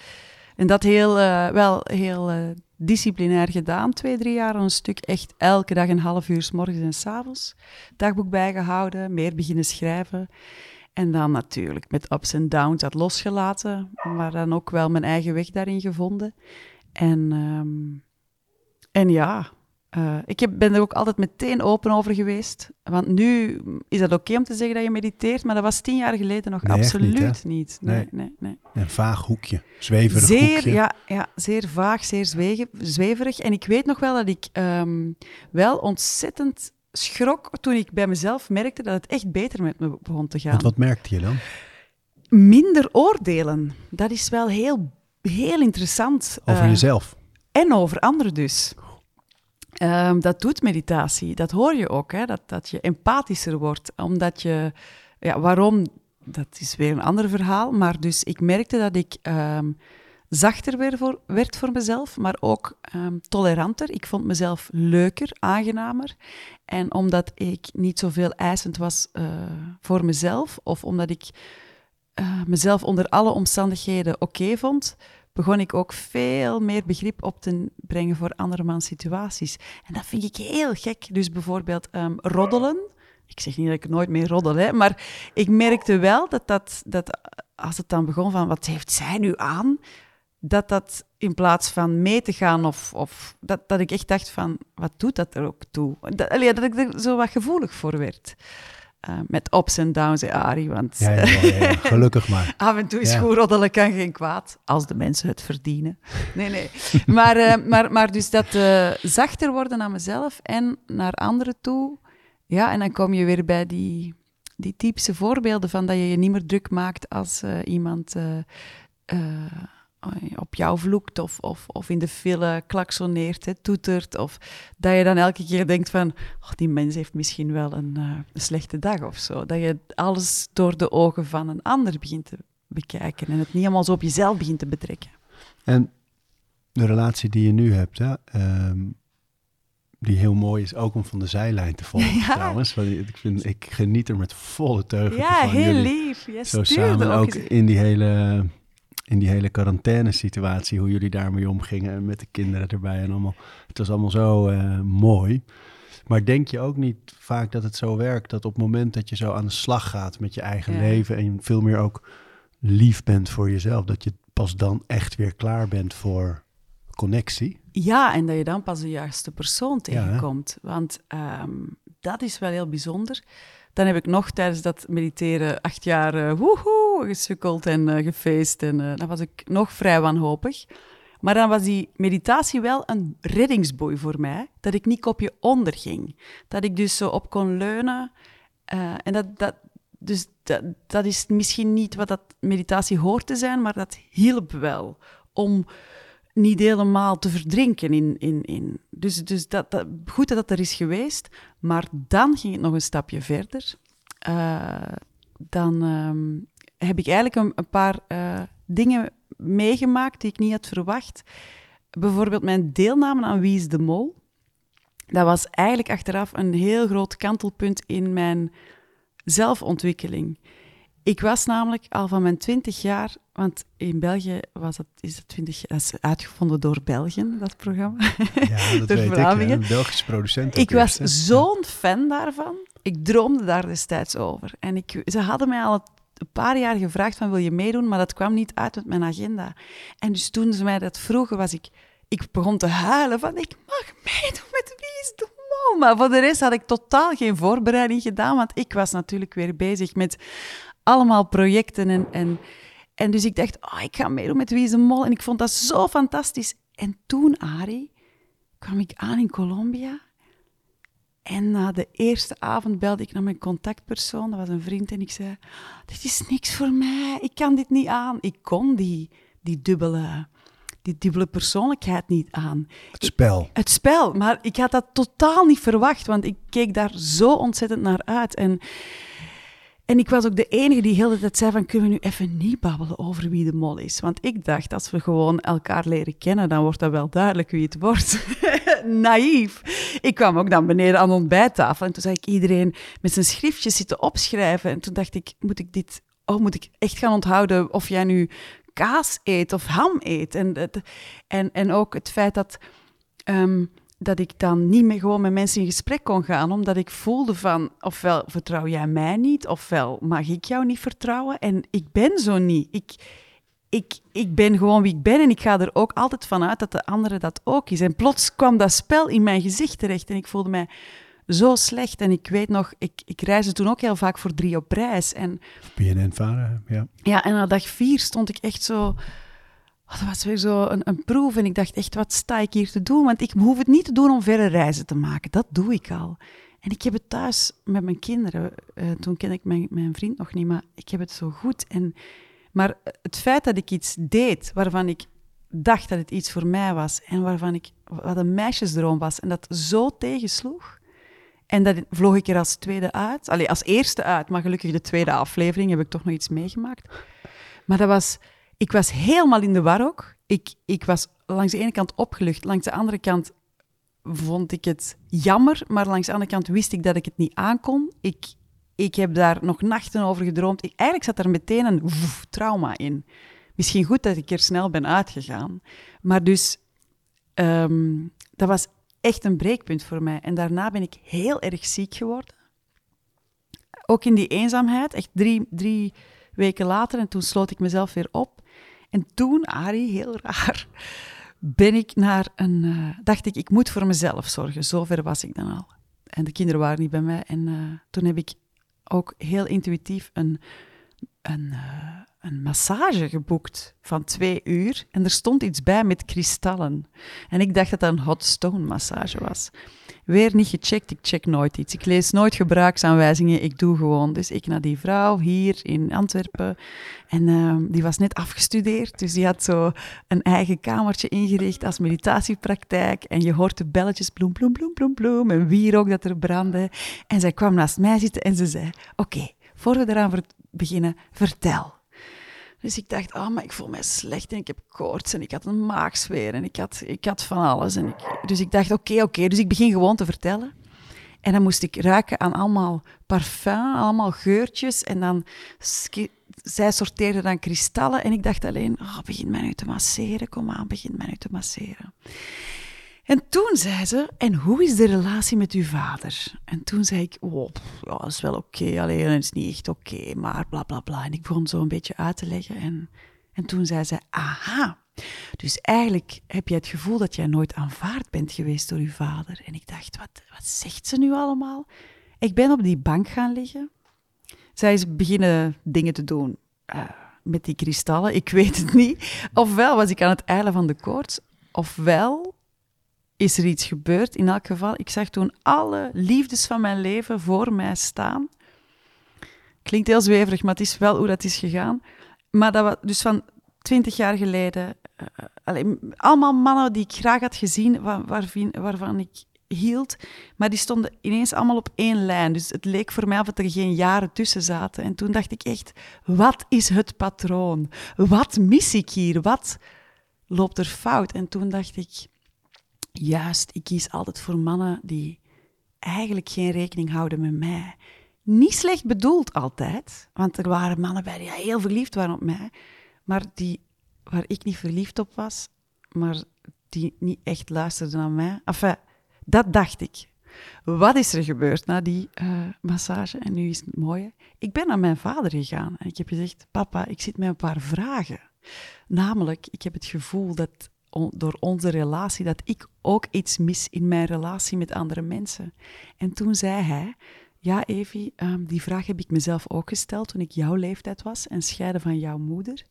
En dat heel, uh, wel heel uh, disciplinair gedaan, twee, drie jaar aan een stuk. Echt elke dag een half uur, 's morgens en 's avonds. Dagboek bijgehouden, meer beginnen schrijven. En dan natuurlijk met ups en downs dat losgelaten, maar dan ook wel mijn eigen weg daarin gevonden. En, um, en ja, uh, ik heb, ben er ook altijd meteen open over geweest. Want nu is dat oké okay om te zeggen dat je mediteert, maar dat was tien jaar geleden nog nee, absoluut niet. niet. Nee, nee. Nee, nee. Een vaag hoekje, zweverig zeer, hoekje. Ja, ja, zeer vaag, zeer zwege, zweverig. En ik weet nog wel dat ik um, wel ontzettend schrok toen ik bij mezelf merkte dat het echt beter met me begon te gaan. Want wat merkte je dan? Minder oordelen. Dat is wel heel, heel interessant. Over uh, jezelf? En over anderen dus. Um, dat doet meditatie. Dat hoor je ook, hè? Dat, dat je empathischer wordt. Omdat je... Ja, waarom? Dat is weer een ander verhaal. Maar dus ik merkte dat ik... Um, zachter werd voor, werd voor mezelf, maar ook um, toleranter. Ik vond mezelf leuker, aangenamer. En omdat ik niet zoveel eisend was uh, voor mezelf, of omdat ik uh, mezelf onder alle omstandigheden oké vond, begon ik ook veel meer begrip op te brengen voor andermans situaties. En dat vind ik heel gek. Dus bijvoorbeeld um, roddelen. Ik zeg niet dat ik nooit meer roddel, hè, maar ik merkte wel dat, dat, dat als het dan begon van wat heeft zij nu aan... dat dat in plaats van mee te gaan of, of dat, dat ik echt dacht van, wat doet dat er ook toe? Dat, allee, dat ik er zo wat gevoelig voor werd. Uh, met ups en downs, Arie, want... Ja, ja, ja, ja. Gelukkig maar. Af en toe is ja. goed roddelen kan geen kwaad, als de mensen het verdienen. Nee, nee. Maar, uh, maar, maar dus dat uh, zachter worden naar mezelf en naar anderen toe. Ja, en dan kom je weer bij die, die typische voorbeelden van dat je je niet meer druk maakt als uh, iemand... Uh, uh, op jou vloekt of, of, of in de file klaksoneert, hè, toetert. Of dat je dan elke keer denkt van... Oh, die mens heeft misschien wel een, uh, een slechte dag of zo. Dat je alles door de ogen van een ander begint te bekijken. En het niet helemaal zo op jezelf begint te betrekken. En de relatie die je nu hebt, hè, um, die heel mooi is ook om van de zijlijn te volgen ja. trouwens. Want ik, vind, ik geniet er met volle teugen ja, van. Ja, heel lief. Yes, zo samen ook, ook in die hele... in die hele quarantainesituatie, hoe jullie daarmee omgingen en met de kinderen erbij en allemaal. Het was allemaal zo uh, mooi. Maar denk je ook niet vaak dat het zo werkt, dat op het moment dat je zo aan de slag gaat met je eigen ja. leven en veel meer ook lief bent voor jezelf, dat je pas dan echt weer klaar bent voor connectie? Ja, en dat je dan pas de juiste persoon tegenkomt. Ja, want um, dat is wel heel bijzonder. Dan heb ik nog tijdens dat mediteren acht jaar uh, woehoe, gesukkeld en uh, gefeest. En uh, dan was ik nog vrij wanhopig. Maar dan was die meditatie wel een reddingsboei voor mij. Dat ik niet kopje onder ging. Dat ik dus zo op kon leunen. Uh, en dat, dat, dus dat, dat is misschien niet wat dat meditatie hoort te zijn, maar dat hielp wel om... niet helemaal te verdrinken in... in, in. Dus, dus dat, dat, goed dat dat er is geweest, maar dan ging het nog een stapje verder. Uh, dan um, heb ik eigenlijk een, een paar uh, dingen meegemaakt die ik niet had verwacht. Bijvoorbeeld mijn deelname aan Wie is de Mol. Dat was eigenlijk achteraf een heel groot kantelpunt in mijn zelfontwikkeling. Ik was namelijk al van mijn twintig jaar... Want in België was dat, is dat, twintig, dat is uitgevonden door België, dat programma. Ja, dat weet Vlaanderen. Ik, hè? Een Belgische producent. Ik was eerst, zo'n fan daarvan. Ik droomde daar destijds over. En ik, ze hadden mij al een paar jaar gevraagd van wil je meedoen, maar dat kwam niet uit met mijn agenda. En dus toen ze mij dat vroegen, was ik... Ik begon te huilen van ik mag meedoen met Wie is de Mol. Maar voor de rest had ik totaal geen voorbereiding gedaan, want ik was natuurlijk weer bezig met allemaal projecten en... en En dus ik dacht, oh, ik ga meedoen met Wie is de Mol. En ik vond dat zo fantastisch. En toen, Arie, kwam ik aan in Colombia. En na de eerste avond belde ik naar mijn contactpersoon. Dat was een vriend. En ik zei, dit is niks voor mij. Ik kan dit niet aan. Ik kon die, die, dubbele, die dubbele persoonlijkheid niet aan. Het spel. Ik, het spel. Maar ik had dat totaal niet verwacht. Want ik keek daar zo ontzettend naar uit. En... En ik was ook de enige die heel de tijd zei van... kunnen we nu even niet babbelen over wie de mol is? Want ik dacht, als we gewoon elkaar leren kennen... dan wordt dat wel duidelijk wie het wordt. Naïef. Ik kwam ook dan beneden aan de ontbijttafel... en toen zag ik iedereen met zijn schriftjes zitten opschrijven. En toen dacht ik, moet ik dit oh, moet ik echt gaan onthouden of jij nu kaas eet of ham eet. En, en, en ook het feit dat, um, dat ik dan niet meer gewoon met mensen in gesprek kon gaan, omdat ik voelde van, ofwel vertrouw jij mij niet, ofwel mag ik jou niet vertrouwen. En ik ben zo niet. Ik, ik, ik ben gewoon wie ik ben en ik ga er ook altijd van uit dat de andere dat ook is. En plots kwam dat spel in mijn gezicht terecht en ik voelde mij zo slecht. En ik weet nog, ik, ik reisde toen ook heel vaak voor drie op reis. En, B N N-varen, ja. Ja, en na dag vier stond ik echt zo... Oh, dat was weer zo een, een proef. En ik dacht echt, wat sta ik hier te doen? Want ik hoef het niet te doen om verre reizen te maken. Dat doe ik al. En ik heb het thuis met mijn kinderen. Uh, toen ken ik mijn, mijn vriend nog niet, maar ik heb het zo goed. En, maar het feit dat ik iets deed waarvan ik dacht dat het iets voor mij was. En waarvan ik, wat een meisjesdroom was. En dat zo tegensloeg. En dat vloog ik er als tweede uit. Allee, als eerste uit, maar gelukkig de tweede aflevering heb ik toch nog iets meegemaakt. Maar dat was... Ik was helemaal in de war ook. Ik, ik was langs de ene kant opgelucht. Langs de andere kant vond ik het jammer. Maar langs de andere kant wist ik dat ik het niet aankon. Ik, ik heb daar nog nachten over gedroomd. Ik, eigenlijk zat er meteen een woef, trauma in. Misschien goed dat ik er snel ben uitgegaan. Maar dus... Um, dat was... echt een breekpunt voor mij. En daarna ben ik heel erg ziek geworden. Ook in die eenzaamheid. Echt drie, drie weken later. En toen sloot ik mezelf weer op. En toen, Arie, heel raar, ben ik naar een... Uh, dacht ik, ik moet voor mezelf zorgen. Zover was ik dan al. En de kinderen waren niet bij mij. En uh, toen heb ik ook heel intuïtief een, een, uh, een massage geboekt van twee uur. En er stond iets bij met kristallen. En ik dacht dat dat een hot stone massage was. Weer niet gecheckt, ik check nooit iets. Ik lees nooit gebruiksaanwijzingen, ik doe gewoon. Dus ik naar die vrouw hier in Antwerpen. En uh, die was net afgestudeerd, dus die had zo een eigen kamertje ingericht als meditatiepraktijk. En je hoort de belletjes bloem, bloem, bloem, bloem, bloem. En wierook dat er brandde. En zij kwam naast mij zitten en ze zei... Oké, okay, voor we eraan ver- beginnen, vertel... Dus ik dacht, oh, maar ik voel mij slecht en ik heb koorts en ik had een maagzweer en ik had, ik had van alles. En ik, dus ik dacht, oké, okay, oké. Okay. Dus ik begin gewoon te vertellen. En dan moest ik ruiken aan allemaal parfum, allemaal geurtjes. En dan, zij sorteerde dan kristallen en ik dacht alleen, oh, begin mij nu te masseren, kom aan, begin mij nu te masseren. En toen zei ze, en hoe is de relatie met uw vader? En toen zei ik, oh, ja, dat is wel oké, okay, alleen dat is niet echt oké, okay, maar bla bla bla. En ik begon zo een beetje uit te leggen. En, en toen zei ze, aha, dus eigenlijk heb je het gevoel dat jij nooit aanvaard bent geweest door uw vader. En ik dacht, wat, wat zegt ze nu allemaal? Ik ben op die bank gaan liggen. Zij is beginnen dingen te doen uh, met die kristallen, ik weet het niet. Ofwel was ik aan het eilen van de koorts, ofwel... is er iets gebeurd. In elk geval, ik zag toen alle liefdes van mijn leven voor mij staan. Klinkt heel zweverig, maar het is wel hoe dat is gegaan. Maar dat was dus van twintig jaar geleden. Uh, alleen, allemaal mannen die ik graag had gezien, waar, waarvan, waarvan ik hield. Maar die stonden ineens allemaal op één lijn. Dus het leek voor mij of er geen jaren tussen zaten. En toen dacht ik echt, wat is het patroon? Wat mis ik hier? Wat loopt er fout? En toen dacht ik... Juist, ik kies altijd voor mannen die eigenlijk geen rekening houden met mij. Niet slecht bedoeld altijd, want er waren mannen bij die heel verliefd waren op mij, maar die, waar ik niet verliefd op was, maar die niet echt luisterden naar mij. Enfin, dat dacht ik. Wat is er gebeurd na die uh, massage? En nu is het mooie. Ik ben naar mijn vader gegaan en ik heb gezegd, papa, ik zit met een paar vragen. Namelijk, ik heb het gevoel dat... door onze relatie, dat ik ook iets mis in mijn relatie met andere mensen. En toen zei hij, ja Evi, um, die vraag heb ik mezelf ook gesteld toen ik jouw leeftijd was en scheidde van jouw moeder.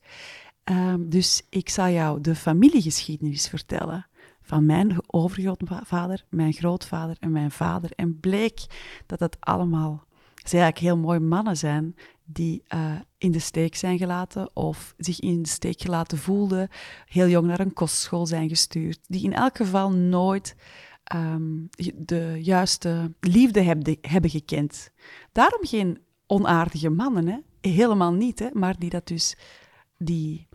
Um, dus ik zal jou de familiegeschiedenis vertellen van mijn overgrootvader, mijn grootvader en mijn vader. En bleek dat dat allemaal, zij eigenlijk heel mooie mannen zijn, die uh, in de steek zijn gelaten of zich in de steek gelaten voelden, heel jong naar een kostschool zijn gestuurd, die in elk geval nooit um, de juiste liefde heb, hebben gekend. Daarom geen onaardige mannen, hè? Helemaal niet, hè? Maar die dat dus, die,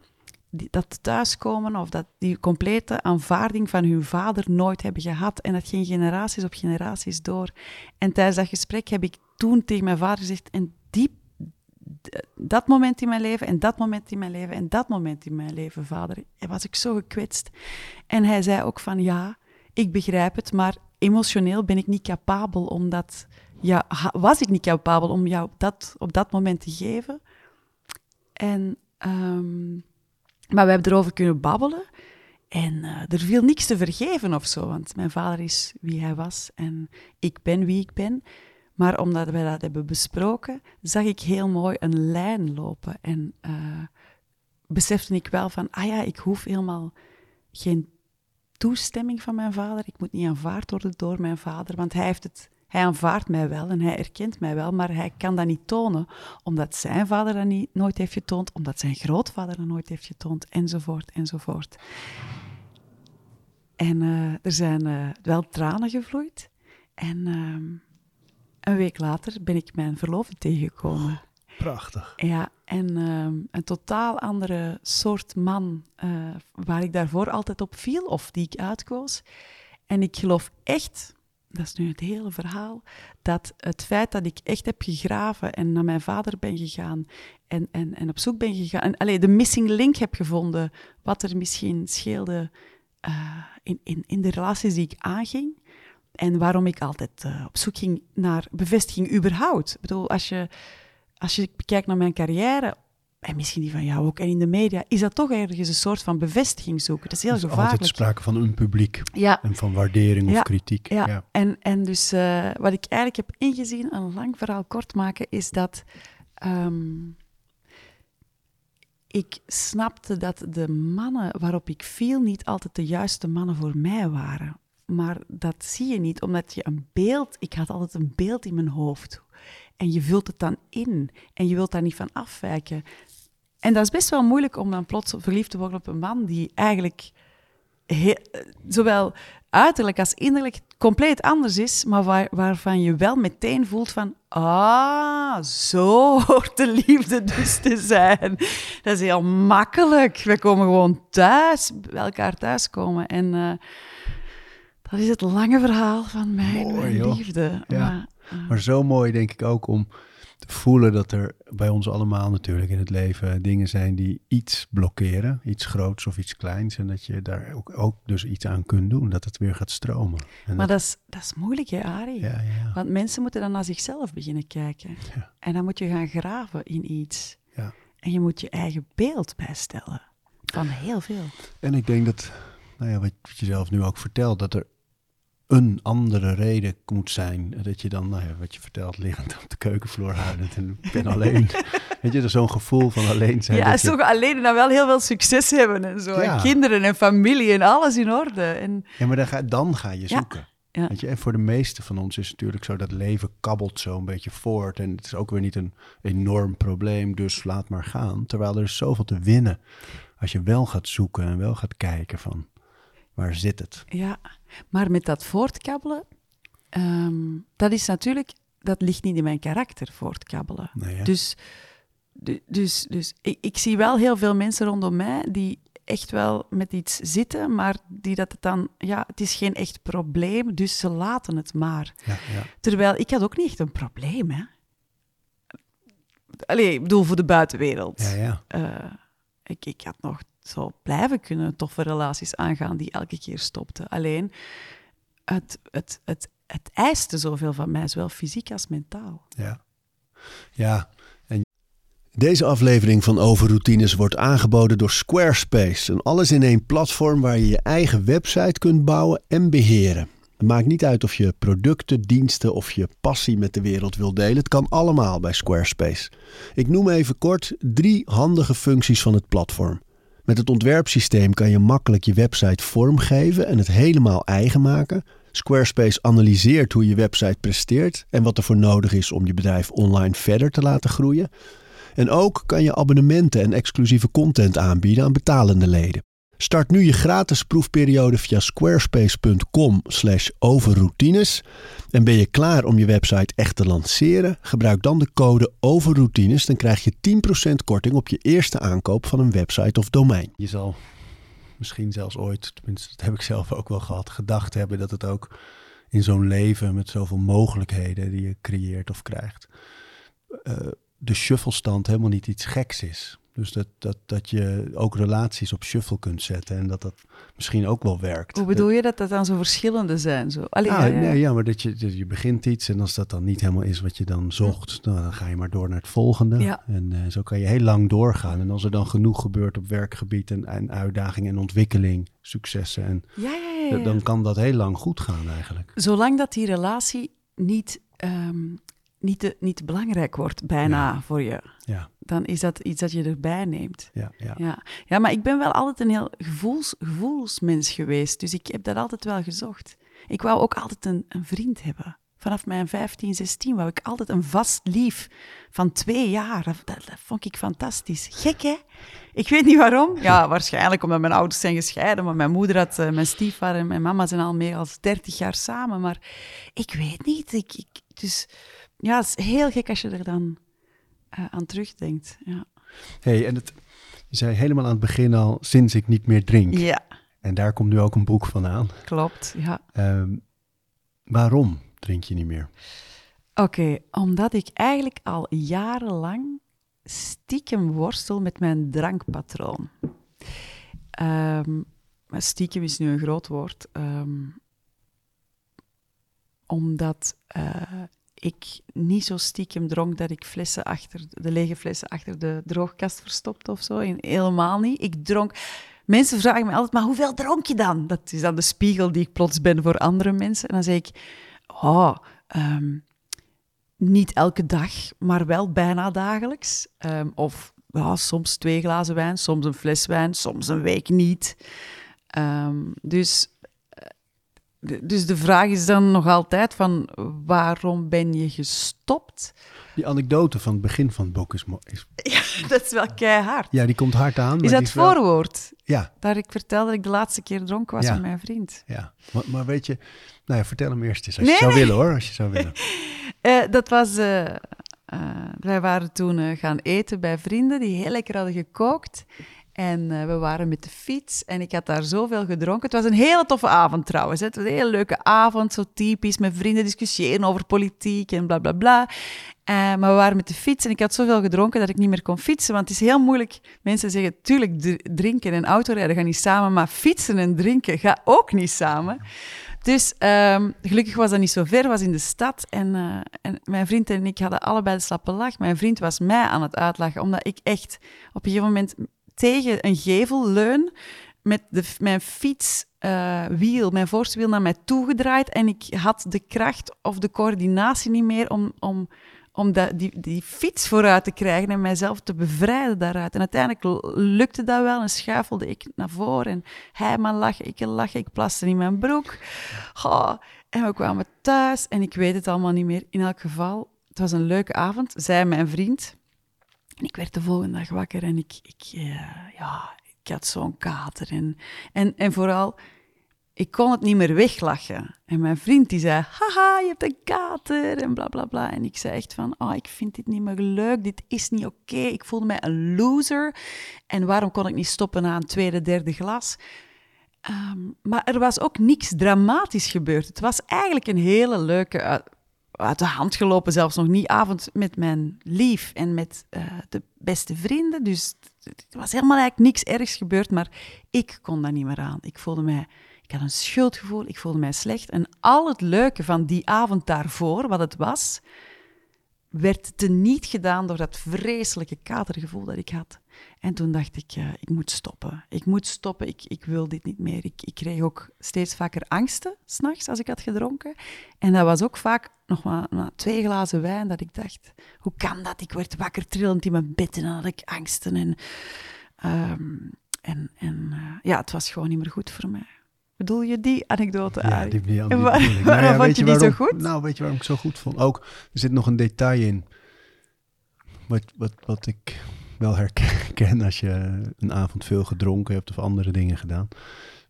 die dat thuiskomen of dat die complete aanvaarding van hun vader nooit hebben gehad en dat ging generaties op generaties door. En tijdens dat gesprek heb ik toen tegen mijn vader gezegd, en die dat moment in mijn leven en dat moment in mijn leven en dat moment in mijn leven, vader. En was ik zo gekwetst. En hij zei ook van, ja, ik begrijp het, maar emotioneel ben ik niet capabel om dat... Ja, was ik niet capabel om jou dat, op dat moment te geven. En, um, maar we hebben erover kunnen babbelen. En uh, er viel niks te vergeven of zo, want mijn vader is wie hij was en ik ben wie ik ben. Maar omdat we dat hebben besproken, zag ik heel mooi een lijn lopen. En uh, besefte ik wel van, ah ja, ik hoef helemaal geen toestemming van mijn vader. Ik moet niet aanvaard worden door mijn vader, want hij heeft het... Hij aanvaardt mij wel en hij erkent mij wel, maar hij kan dat niet tonen, omdat zijn vader dat niet, nooit heeft getoond, omdat zijn grootvader dat nooit heeft getoond, enzovoort, enzovoort. En uh, er zijn uh, wel tranen gevloeid. En uh, een week later ben ik mijn verloofde tegengekomen. Oh, prachtig. Ja, en uh, een totaal andere soort man uh, waar ik daarvoor altijd op viel, of die ik uitkoos. En ik geloof echt... Dat is nu het hele verhaal, dat het feit dat ik echt heb gegraven en naar mijn vader ben gegaan en, en, en op zoek ben gegaan, en allee, de missing link heb gevonden, wat er misschien scheelde uh, in, in, in de relaties die ik aanging en waarom ik altijd uh, op zoek ging naar bevestiging überhaupt. Ik bedoel, als je, als je kijkt naar mijn carrière, en misschien die van jou ook, en in de media, is dat toch ergens een soort van bevestiging zoeken. Dat is heel dus gevaarlijk. Altijd sprake van een publiek ja. en van waardering ja. of kritiek. Ja, ja. En, en dus uh, wat ik eigenlijk heb ingezien, een lang verhaal kort maken, is dat um, ik snapte dat de mannen waarop ik viel niet altijd de juiste mannen voor mij waren. Maar dat zie je niet, omdat je een beeld... Ik had altijd een beeld in mijn hoofd. En je vult het dan in. En je wilt daar niet van afwijken. En dat is best wel moeilijk om dan plots verliefd te worden op een man die eigenlijk heel, zowel uiterlijk als innerlijk compleet anders is, maar waar, waarvan je wel meteen voelt van, ah, zo hoort de liefde dus te zijn. Dat is heel makkelijk. We komen gewoon thuis, bij elkaar thuiskomen. En uh, dat is het lange verhaal van mijn, mooi, mijn liefde. Ja. Maar, Uh. maar zo mooi denk ik ook om te voelen dat er bij ons allemaal natuurlijk in het leven dingen zijn die iets blokkeren, iets groots of iets kleins, en dat je daar ook, ook dus iets aan kunt doen, dat het weer gaat stromen. En maar dat... Dat, is, dat is moeilijk, hè, Arie? Ja, ja. Want mensen moeten dan naar zichzelf beginnen kijken. Ja. En dan moet je gaan graven in iets. Ja. En je moet je eigen beeld bijstellen van heel veel. En ik denk dat, nou ja, wat je zelf nu ook vertelt, dat er een andere reden moet zijn. Dat je dan, nou ja, wat je vertelt, liggend op de keukenvloer houdend en ik ben alleen. Weet je, dat is zo'n gevoel van alleen zijn. Ja, dat je... toch alleen en dan wel heel veel succes hebben en zo. Ja. En kinderen en familie en alles in orde. En... Ja, maar dan ga, dan ga je zoeken. Ja. Ja. Weet je, en voor de meeste van ons is het natuurlijk zo dat leven kabbelt zo een beetje voort. En het is ook weer niet een enorm probleem, dus laat maar gaan. Terwijl er is zoveel te winnen als je wel gaat zoeken en wel gaat kijken van... Waar zit het? Ja, maar met dat voortkabbelen, um, dat is natuurlijk, dat ligt niet in mijn karakter, voortkabbelen. Nee, dus dus, dus ik, ik zie wel heel veel mensen rondom mij die echt wel met iets zitten, maar die dat het dan, ja, het is geen echt probleem, dus ze laten het maar. Ja, ja. Terwijl ik had ook niet echt een probleem, hè? Allee, ik bedoel voor de buitenwereld. Ja, ja. Uh, ik, ik had nog. Zo blijven kunnen toffe relaties aangaan die elke keer stopten. Alleen, het, het, het, het eiste zoveel van mij, zowel fysiek als mentaal. Ja, ja. En... Deze aflevering van Over Routines wordt aangeboden door Squarespace. Een alles-in-één platform waar je je eigen website kunt bouwen en beheren. Het maakt niet uit of je producten, diensten of je passie met de wereld wilt delen. Het kan allemaal bij Squarespace. Ik noem even kort drie handige functies van het platform. Met het ontwerpsysteem kan je makkelijk je website vormgeven en het helemaal eigen maken. Squarespace analyseert hoe je website presteert en wat er voor nodig is om je bedrijf online verder te laten groeien. En ook kan je abonnementen en exclusieve content aanbieden aan betalende leden. Start nu je gratis proefperiode via squarespace punt com slash overroutines. En ben je klaar om je website echt te lanceren? Gebruik dan de code overroutines. Dan krijg je tien procent korting op je eerste aankoop van een website of domein. Je zal misschien zelfs ooit, tenminste dat heb ik zelf ook wel gehad, gedacht hebben dat het ook in zo'n leven met zoveel mogelijkheden die je creëert of krijgt... Uh, de shufflestand helemaal niet iets geks is. Dus dat, dat, dat je ook relaties op shuffle kunt zetten en dat dat misschien ook wel werkt. Hoe bedoel dat, je dat dat dan zo verschillende zijn? Zo? Allee, ah, ja, ja. Nee, ja, maar dat je, dat je begint iets en als dat dan niet helemaal is wat je dan zocht, ja. nou, dan ga je maar door naar het volgende. Ja. En uh, zo kan je heel lang doorgaan. En als er dan genoeg gebeurt op werkgebied en, en uitdaging en ontwikkeling, successen, en, ja, ja, ja, ja. dan kan dat heel lang goed gaan eigenlijk. Zolang dat die relatie niet... Um... Niet te, niet te belangrijk wordt, bijna, ja. voor je. Ja. Dan is dat iets dat je erbij neemt. Ja, ja. Ja. Ja, maar ik ben wel altijd een heel gevoels, gevoelsmens geweest. Dus ik heb dat altijd wel gezocht. Ik wou ook altijd een, een vriend hebben. Vanaf mijn vijftien, zestien wou ik altijd een vast lief van twee jaar. Dat, dat, dat vond ik fantastisch. Gek, hè? Ik weet niet waarom. Ja, waarschijnlijk omdat mijn ouders zijn gescheiden. Maar mijn moeder had, uh, mijn stiefvader en mijn mama zijn al meer dan dertig jaar samen. Maar ik weet niet. Ik, ik, dus... Ja, het is heel gek als je er dan uh, aan terugdenkt. Ja. Hey, en het, je zei helemaal aan het begin al, sinds ik niet meer drink. Ja. En daar komt nu ook een boek van aan. Klopt, ja. Um, waarom drink je niet meer? Oké, okay, omdat ik eigenlijk al jarenlang stiekem worstel met mijn drankpatroon. Um, maar stiekem is nu een groot woord. Um, omdat... Uh, ik niet zo stiekem dronk dat ik flessen achter de lege flessen achter de droogkast verstopte of zo. En helemaal niet. Ik dronk... Mensen vragen me altijd, maar hoeveel dronk je dan? Dat is dan de spiegel die ik plots ben voor andere mensen. En dan zeg ik, oh, um, niet elke dag, maar wel bijna dagelijks. Um, of oh, soms twee glazen wijn, soms een fles wijn, soms een week niet. Um, dus... Dus de vraag is dan nog altijd van, waarom ben je gestopt? Die anekdote van het begin van het boek is... Mo- is... Ja, dat is wel keihard. Ja, die komt hard aan. Is dat het voorwoord? Wel... Ja. Daar ik vertelde dat ik de laatste keer dronken was ja. met mijn vriend. Ja, maar, maar weet je... Nou ja, vertel hem eerst eens, als nee, je zou nee. willen hoor, als je zou willen. uh, dat was... Uh, uh, wij waren toen uh, gaan eten bij vrienden die heel lekker hadden gekookt... En uh, we waren met de fiets en ik had daar zoveel gedronken. Het was een hele toffe avond trouwens. Hè? Het was een hele leuke avond, zo typisch. Met vrienden discussiëren over politiek en bla bla bla. Uh, maar we waren met de fiets en ik had zoveel gedronken dat ik niet meer kon fietsen. Want het is heel moeilijk. Mensen zeggen, tuurlijk, d- drinken en autorijden gaan niet samen. Maar fietsen en drinken gaat ook niet samen. Dus um, gelukkig was dat niet zo ver, was in de stad. En, uh, en mijn vriend en ik hadden allebei de slappe lach. Mijn vriend was mij aan het uitlachen, omdat ik echt op een gegeven moment... tegen een gevelleun met de, mijn fietswiel, uh, mijn voorste wiel naar mij toegedraaid. En ik had de kracht of de coördinatie niet meer om, om, om de, die, die fiets vooruit te krijgen en mijzelf te bevrijden daaruit. En uiteindelijk lukte dat wel en schuifelde ik naar voren. En hij maar lachen, ik lachen, ik plaste in mijn broek. Oh, en we kwamen thuis en ik weet het allemaal niet meer. In elk geval, het was een leuke avond, zei mijn vriend... En ik werd de volgende dag wakker en ik, ik, uh, ja, ik had zo'n kater. En, en, en vooral, ik kon het niet meer weglachen. En mijn vriend die zei, haha, je hebt een kater en bla bla bla. En ik zei echt van, oh, ik vind dit niet meer leuk, dit is niet oké. Okay. Ik voelde mij een loser. En waarom kon ik niet stoppen na een tweede, derde glas? Um, maar er was ook niks dramatisch gebeurd. Het was eigenlijk een hele leuke... Uh, uit de hand gelopen, zelfs nog niet avond met mijn lief en met uh, de beste vrienden. Dus het was helemaal eigenlijk niks ergs gebeurd, maar ik kon daar niet meer aan. Ik voelde mij, ik had een schuldgevoel, ik voelde mij slecht. En al het leuke van die avond daarvoor, wat het was, werd teniet gedaan door dat vreselijke katergevoel dat ik had. En toen dacht ik, uh, ik moet stoppen. Ik moet stoppen, ik, ik wil dit niet meer. Ik, ik kreeg ook steeds vaker angsten, 's nachts, als ik had gedronken. En dat was ook vaak nog maar, maar twee glazen wijn, dat ik dacht, hoe kan dat? Ik werd wakker trillend in mijn bed en dan had ik angsten. En, um, en, en uh, ja, het was gewoon niet meer goed voor mij. Bedoel je die anekdote, Arie? Ja, die, die, die, die waar, waarom nou ja, vond je die waarom, zo goed? Nou, weet je waarom ik zo goed vond? Ook, er zit nog een detail in. Wat, wat, wat ik wel herken als je een avond veel gedronken hebt of andere dingen gedaan.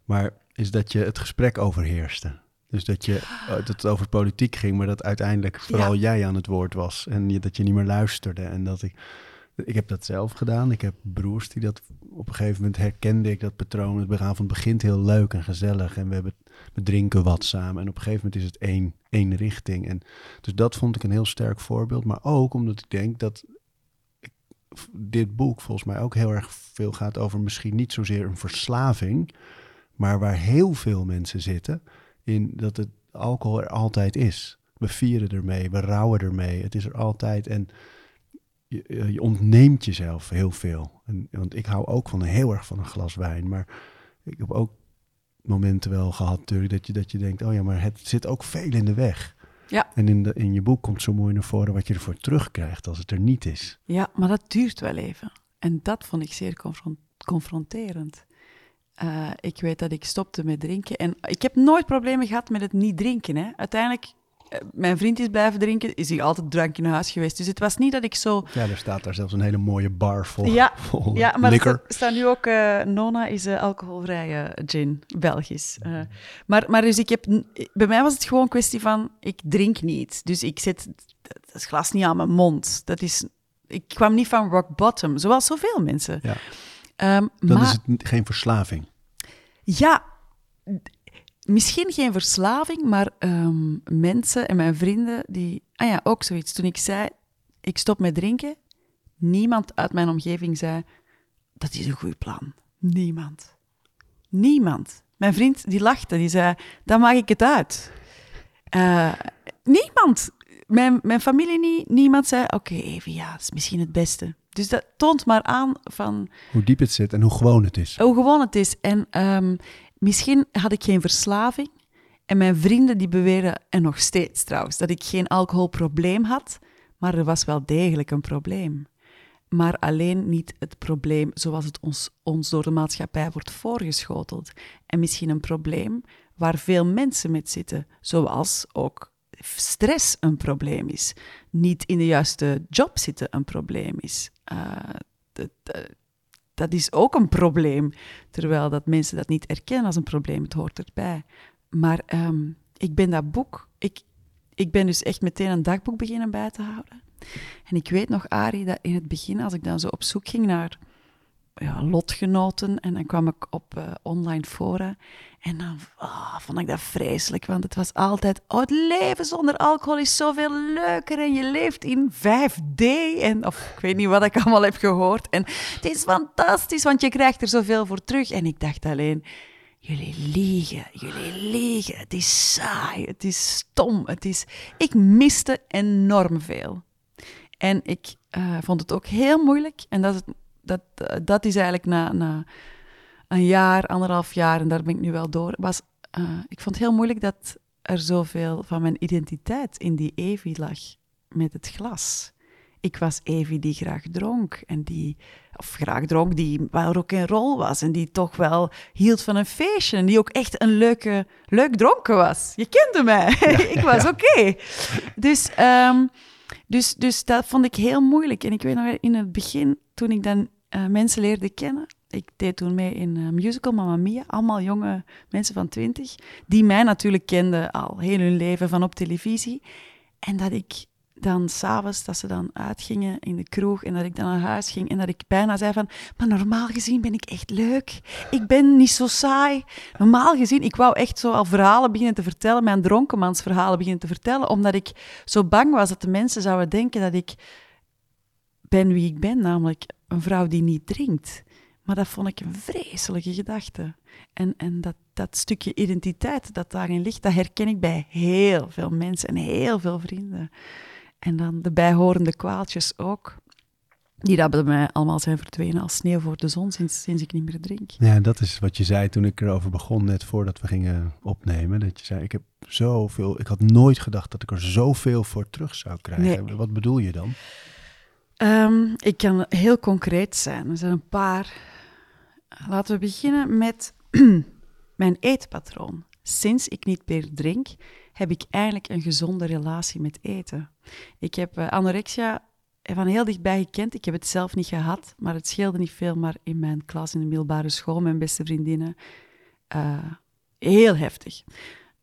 Maar is dat je het gesprek overheerste. Dus dat, je, dat het over politiek ging, maar dat uiteindelijk vooral ja. jij aan het woord was. En je, dat je niet meer luisterde. En dat ik... Ik heb dat zelf gedaan. Ik heb broers die dat... Op een gegeven moment herkende ik dat patroon. Het avond begint heel leuk en gezellig. En we, hebben, we drinken wat samen. En op een gegeven moment is het één, één richting. En dus dat vond ik een heel sterk voorbeeld. Maar ook omdat ik denk dat dit boek volgens mij ook heel erg veel gaat over misschien niet zozeer een verslaving, maar waar heel veel mensen zitten, in dat het alcohol er altijd is. We vieren ermee, we rouwen ermee, het is er altijd en je, je ontneemt jezelf heel veel. En, want ik hou ook van heel erg van een glas wijn, maar ik heb ook momenten wel gehad natuurlijk dat je, dat je denkt, oh ja, maar het zit ook veel in de weg. Ja. En in, de, in je boek komt zo mooi naar voren wat je ervoor terugkrijgt als het er niet is. Ja, maar dat duurt wel even. En dat vond ik zeer confron- confronterend. Uh, ik weet dat ik stopte met drinken. En ik heb nooit problemen gehad met het niet drinken. Hè. Uiteindelijk, uh, mijn vriend is blijven drinken, is hij altijd drank in huis geweest. Dus het was niet dat ik zo... Ja, er staat daar zelfs een hele mooie bar vol, ja, vol ja, maar likker. Er staat nu ook... Uh, Nona is uh, alcoholvrije gin, Belgisch. Uh, maar, maar dus ik heb... Bij mij was het gewoon een kwestie van, ik drink niet. Dus ik zet het glas niet aan mijn mond. Dat is... Ik kwam niet van rock bottom, zoals zoveel mensen. Ja. Um, Dan maar, is het geen verslaving. Ja, d- misschien geen verslaving, maar um, mensen en mijn vrienden die... Ah ja, ook zoiets. Toen ik zei, ik stop met drinken, niemand uit mijn omgeving zei, dat is een goed plan. Niemand. Niemand. Mijn vriend die lachte, die zei, dan maak ik het uit. Uh, niemand. Mijn, mijn familie niet. Niemand zei, oké, okay, even ja, dat is misschien het beste. Dus dat toont maar aan van... Hoe diep het zit en hoe gewoon het is. Hoe gewoon het is. En um, misschien had ik geen verslaving. En mijn vrienden die beweren, en nog steeds trouwens, dat ik geen alcoholprobleem had. Maar er was wel degelijk een probleem. Maar alleen niet het probleem zoals het ons, ons door de maatschappij wordt voorgeschoteld. En misschien een probleem waar veel mensen met zitten. Zoals ook... stress een probleem is, niet in de juiste job zitten een probleem is. Uh, dat, dat, dat is ook een probleem, terwijl dat mensen dat niet erkennen als een probleem, het hoort erbij. Maar um, ik ben dat boek, ik, ik ben dus echt meteen een dagboek beginnen bij te houden. En ik weet nog, Arie, dat in het begin, als ik dan zo op zoek ging naar ja, lotgenoten en dan kwam ik op uh, online fora en dan oh, vond ik dat vreselijk, want het was altijd, oh, het leven zonder alcohol is zoveel leuker en je leeft in vijf D en of ik weet niet wat ik allemaal heb gehoord en het is fantastisch, want je krijgt er zoveel voor terug en ik dacht alleen, jullie liegen, jullie liegen, het is saai, het is stom, het is, ik miste enorm veel en ik uh, vond het ook heel moeilijk en dat is het Dat, dat is eigenlijk na, na een jaar, anderhalf jaar, en daar ben ik nu wel door, was, uh, ik vond het heel moeilijk dat er zoveel van mijn identiteit in die Evi lag met het glas. Ik was Evi die graag dronk, en die, of graag dronk, die wel rock'n'roll was en die toch wel hield van een feestje en die ook echt een leuke, leuk dronken was. Je kende mij, ja, ik was ja. oké. Okay. Dus... Um, Dus, dus dat vond ik heel moeilijk. En ik weet nog, in het begin, toen ik dan uh, mensen leerde kennen... Ik deed toen mee in een musical, Mamma Mia. Allemaal jonge mensen van twintig, die mij natuurlijk kenden al heel hun leven van op televisie. En dat ik dan s'avonds, dat ze dan uitgingen in de kroeg... en dat ik dan naar huis ging en dat ik bijna zei van... Maar normaal gezien ben ik echt leuk. Ik ben niet zo saai. Normaal gezien, ik wou echt zo al verhalen beginnen te vertellen... mijn dronkenmansverhalen beginnen te vertellen... omdat ik zo bang was dat de mensen zouden denken dat ik ben wie ik ben... namelijk een vrouw die niet drinkt. Maar dat vond ik een vreselijke gedachte. En, en dat, dat stukje identiteit dat daarin ligt... dat herken ik bij heel veel mensen en heel veel vrienden... En dan de bijhorende kwaaltjes ook. Die dat bij mij allemaal zijn verdwenen als sneeuw voor de zon sinds, sinds ik niet meer drink. Ja, dat is wat je zei toen ik erover begon, net voordat we gingen opnemen. Dat je zei, ik heb zoveel, ik had nooit gedacht dat ik er zoveel voor terug zou krijgen. Nee. Wat bedoel je dan? Um, ik kan heel concreet zijn. Er zijn een paar. Laten we beginnen met mijn eetpatroon. Sinds ik niet meer drink, heb ik eigenlijk een gezonde relatie met eten. Ik heb uh, anorexia van heel dichtbij gekend. Ik heb het zelf niet gehad, maar het scheelde niet veel. Maar in mijn klas in de middelbare school, mijn beste vriendinnen, uh, heel heftig.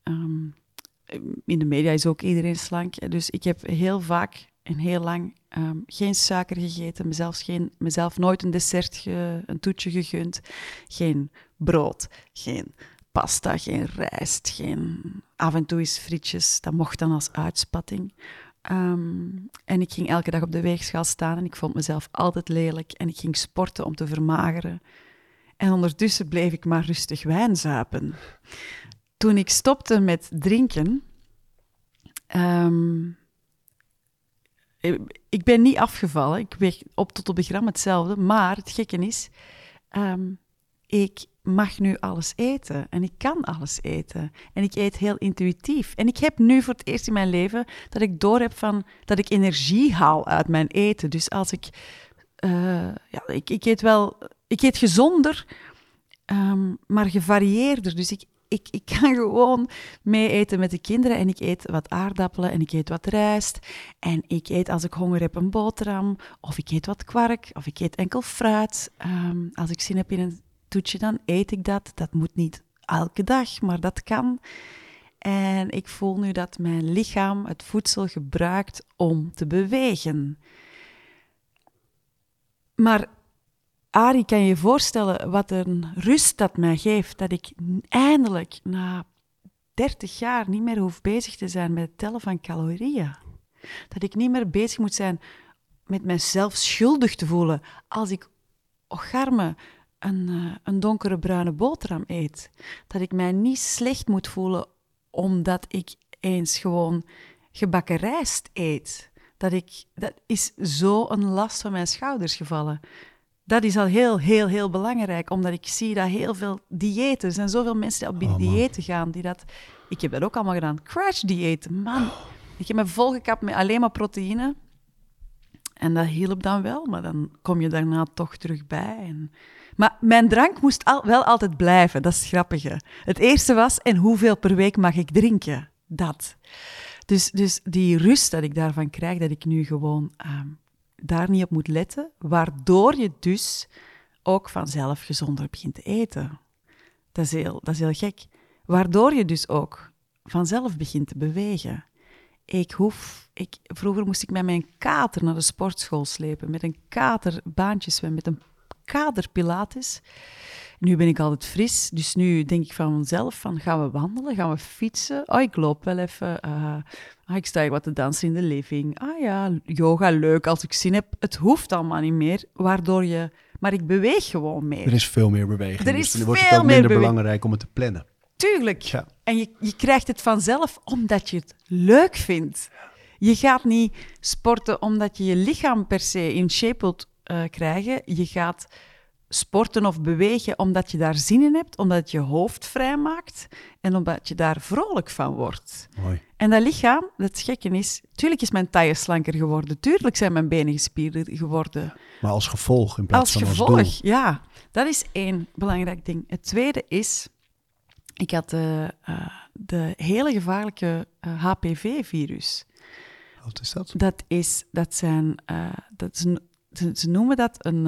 Um, in de media is ook iedereen slank. Dus ik heb heel vaak en heel lang um, geen suiker gegeten. Mezelf, geen, mezelf nooit een dessert, ge, een toetje gegund. Geen brood, geen... pasta, geen rijst, geen... Af en toe is frietjes, dat mocht dan als uitspatting. Um, en ik ging elke dag op de weegschaal staan en ik vond mezelf altijd lelijk. En ik ging sporten om te vermageren. En ondertussen bleef ik maar rustig wijn zuipen. Toen ik stopte met drinken... Um, ik ben niet afgevallen. Ik weeg op tot op de gram hetzelfde. Maar het gekke is... Um, ik mag nu alles eten. En ik kan alles eten. En ik eet heel intuïtief. En ik heb nu voor het eerst in mijn leven... dat ik doorheb van... dat ik energie haal uit mijn eten. Dus als ik... Uh, ja, ik, ik eet wel... Ik eet gezonder, um, maar gevarieerder. Dus ik, ik, ik kan gewoon mee eten met de kinderen. En ik eet wat aardappelen en ik eet wat rijst. En ik eet, als ik honger heb, een boterham. Of ik eet wat kwark. Of ik eet enkel fruit. Um, als ik zin heb in een toetje, dan eet ik dat. Dat moet niet elke dag, maar dat kan. En ik voel nu dat mijn lichaam het voedsel gebruikt om te bewegen. Maar... Arie, kan je je voorstellen wat een rust dat mij geeft, dat ik eindelijk na dertig jaar niet meer hoef bezig te zijn met het tellen van calorieën. Dat ik niet meer bezig moet zijn met mezelf schuldig te voelen als ik, ocharme, een, een donkere bruine boterham eet. Dat ik mij niet slecht moet voelen omdat ik eens gewoon gebakken rijst eet. Dat, ik, dat is zo een last van mijn schouders gevallen. Dat is al heel, heel, heel belangrijk, omdat ik zie dat heel veel diëten... Er zijn zoveel mensen die op die oh, diëten gaan, die dat... Ik heb dat ook allemaal gedaan. Crash-diëten, man. Ik heb me volgekapt met alleen maar proteïne. En dat hielp dan wel, maar dan kom je daarna toch terug bij. En... Maar mijn drank moest al, wel altijd blijven, dat is het grappige. Het eerste was, en hoeveel per week mag ik drinken? Dat. Dus, dus die rust dat ik daarvan krijg, dat ik nu gewoon... Uh, daar niet op moet letten, waardoor je dus ook vanzelf gezonder begint te eten. Dat is heel, dat is heel gek. Waardoor je dus ook vanzelf begint te bewegen. Ik hoef, ik, vroeger moest ik met mijn kater naar de sportschool slepen, met een kater baantjes zwemmen, met een kater pilates. Nu ben ik altijd fris, dus nu denk ik van mezelf, van, gaan we wandelen, gaan we fietsen? Oh, ik loop wel even. Uh, ah, ik sta hier wat te dansen in de living. Ah ja, yoga, leuk, als ik zin heb. Het hoeft allemaal niet meer, waardoor je... Maar ik beweeg gewoon meer. Er is veel meer beweging. Er is dus dan wordt het ook minder bewe- belangrijk om het te plannen. Tuurlijk. Ja. En je, je krijgt het vanzelf omdat je het leuk vindt. Je gaat niet sporten omdat je je lichaam per se in shape wilt uh, krijgen. Je gaat... sporten of bewegen omdat je daar zin in hebt, omdat je hoofd vrijmaakt en omdat je daar vrolijk van wordt. Mooi. En dat lichaam, dat gekke is, tuurlijk is mijn taille slanker geworden, tuurlijk zijn mijn benen gespierder geworden. Maar als gevolg in plaats als van gevolg, als doel. Ja. Dat is één belangrijk ding. Het tweede is, ik had de, uh, de hele gevaarlijke uh, H P V virus. Wat is dat? Dat is, dat zijn, uh, dat is een... Ze noemen, dat een,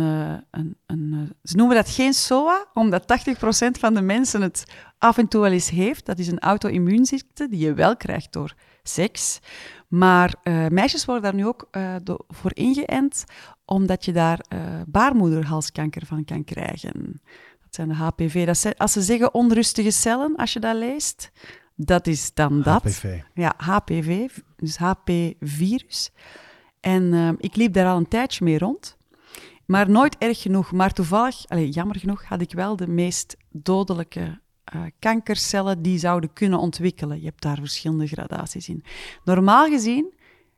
een, een, ze noemen dat geen S O A, omdat tachtig procent van de mensen het af en toe wel eens heeft. Dat is een auto-immuunziekte die je wel krijgt door seks. Maar uh, meisjes worden daar nu ook uh, do- voor ingeënt, omdat je daar uh, baarmoederhalskanker van kan krijgen. Dat zijn de H P V. Dat zijn, als ze zeggen onrustige cellen, als je dat leest, dat is dan dat. H P V. Ja, H P V, dus H P V virus. En uh, ik liep daar al een tijdje mee rond, maar nooit erg genoeg. Maar toevallig, allez, jammer genoeg, had ik wel de meest dodelijke uh, kankercellen die zouden kunnen ontwikkelen. Je hebt daar verschillende gradaties in. Normaal gezien,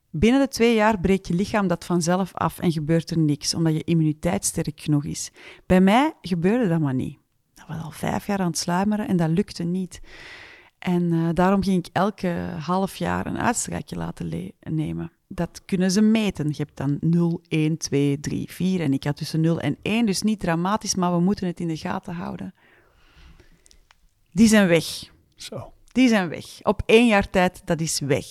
binnen de twee jaar breekt je lichaam dat vanzelf af en gebeurt er niks, omdat je immuniteit sterk genoeg is. Bij mij gebeurde dat maar niet. Dat was al vijf jaar aan het sluimeren en dat lukte niet. En uh, daarom ging ik elke half jaar een uitstrijkje laten le- nemen. Dat kunnen ze meten. Je hebt dan nul, één, twee, drie, vier. En ik had tussen nul en één, dus niet dramatisch, maar we moeten het in de gaten houden. Die zijn weg. Zo. Die zijn weg. Op één jaar tijd, dat is weg.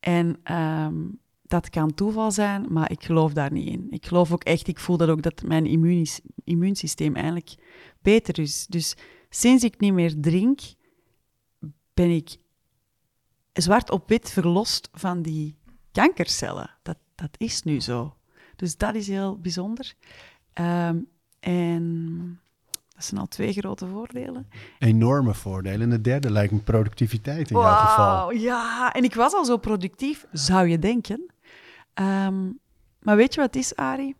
En um, dat kan toeval zijn, maar ik geloof daar niet in. Ik geloof ook echt, ik voel dat ook, dat mijn immunis, immuunsysteem eigenlijk beter is. Dus sinds ik niet meer drink, ben ik zwart op wit verlost van die... kankercellen, dat, dat is nu zo. Dus dat is heel bijzonder. Um, en Dat zijn al twee grote voordelen. Enorme voordelen. En de derde lijkt me productiviteit in wow, jouw geval. Ja, en ik was al zo productief, zou je denken. Um, maar weet je wat is, Arie?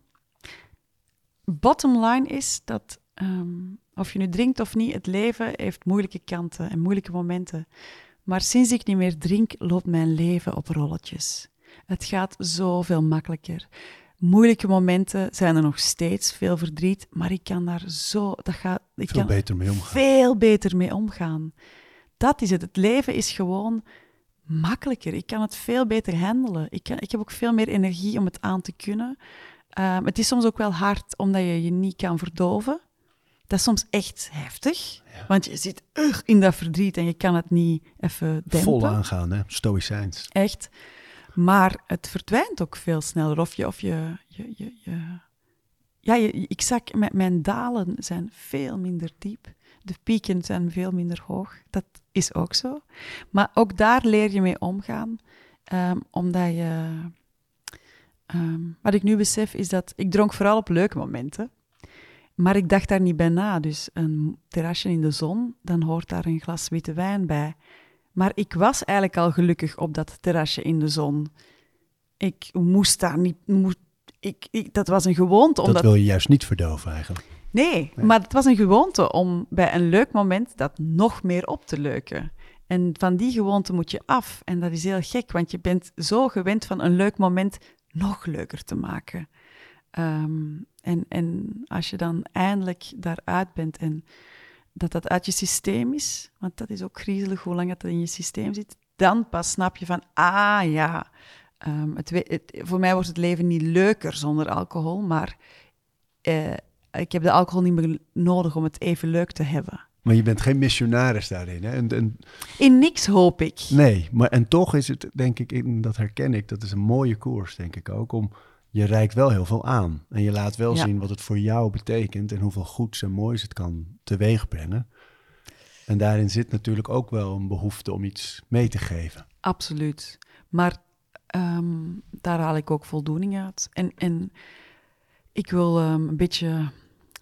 Bottom line is dat, um, of je nu drinkt of niet, het leven heeft moeilijke kanten en moeilijke momenten. Maar sinds ik niet meer drink, loopt mijn leven op rolletjes. Het gaat zoveel makkelijker. Moeilijke momenten zijn er nog steeds, veel verdriet, maar ik kan daar zo... Dat gaat, ik veel kan beter mee omgaan. Veel beter mee omgaan. Dat is het. Het leven is gewoon makkelijker. Ik kan het veel beter handelen. Ik, kan, ik heb ook veel meer energie om het aan te kunnen. Um, het is soms ook wel hard, omdat je je niet kan verdoven. Dat is soms echt heftig, ja. Want je zit uh, in dat verdriet en je kan het niet even dempen. Vol aangaan, hè? Stoïcijns. Echt. Maar het verdwijnt ook veel sneller. Of je... Of je, je, je, je... Ja, je, ik zag... Mijn dalen zijn veel minder diep. De pieken zijn veel minder hoog. Dat is ook zo. Maar ook daar leer je mee omgaan. Um, omdat je... Um, wat ik nu besef is dat... Ik dronk vooral op leuke momenten. Maar ik dacht daar niet bij na. Dus een terrasje in de zon, dan hoort daar een glas witte wijn bij... Maar ik was eigenlijk al gelukkig op dat terrasje in de zon. Ik moest daar niet... Moest, ik, ik, dat was een gewoonte. Omdat... Dat wil je juist niet verdoven eigenlijk. Nee, nee, maar het was een gewoonte om bij een leuk moment dat nog meer op te leuken. En van die gewoonte moet je af. En dat is heel gek, want je bent zo gewend van een leuk moment nog leuker te maken. Um, en, en als je dan eindelijk daaruit bent en... dat dat uit je systeem is, want dat is ook griezelig hoe lang dat in je systeem zit, dan pas snap je van, ah ja, um, het, het, voor mij wordt het leven niet leuker zonder alcohol, maar eh, ik heb de alcohol niet meer nodig om het even leuk te hebben. Maar je bent geen missionaris daarin, hè? En, en... In niks hoop ik. Nee, maar en toch is het, denk ik, en dat herken ik, dat is een mooie koers, denk ik ook, om... Je reikt wel heel veel aan en je laat wel ja. zien wat het voor jou betekent en hoeveel goeds en moois het kan teweegbrengen. En daarin zit natuurlijk ook wel een behoefte om iets mee te geven. Absoluut, maar um, daar haal ik ook voldoening uit. En, en ik wil um, een beetje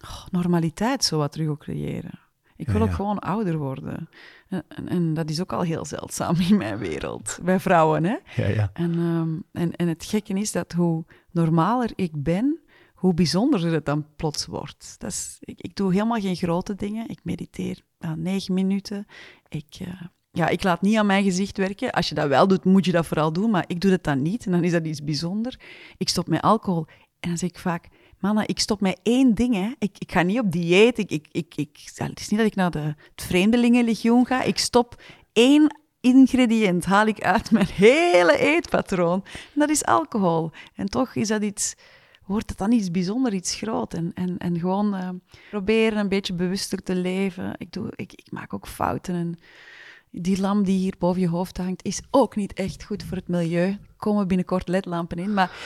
oh, normaliteit zo wat terug ook creëren. Ik wil ja, ja. ook gewoon ouder worden. En, en, en dat is ook al heel zeldzaam in mijn wereld. Bij vrouwen, hè? Ja, ja. En, um, en, en het gekke is dat hoe normaler ik ben, hoe bijzonderder het dan plots wordt. Dat is, ik, ik doe helemaal geen grote dingen. Ik mediteer na negen minuten. Ik, uh, ja, ik laat niet aan mijn gezicht werken. Als je dat wel doet, moet je dat vooral doen. Maar ik doe dat dan niet. En dan is dat iets bijzonders. Ik stop met alcohol. En dan zeg ik vaak... Mannen, ik stop met één ding, hè. Ik, ik ga niet op dieet. Ik, ik, ik, ik, het is niet dat ik naar de, het vreemdelingenlegioen ga. Ik stop één ingrediënt, haal ik uit mijn hele eetpatroon. En dat is alcohol. En toch is dat iets, wordt het dan iets bijzonders, iets groot. En, en, en gewoon uh, proberen een beetje bewuster te leven. Ik, doe, ik, ik maak ook fouten. En die lamp die hier boven je hoofd hangt, is ook niet echt goed voor het milieu. Er komen binnenkort ledlampen in, maar...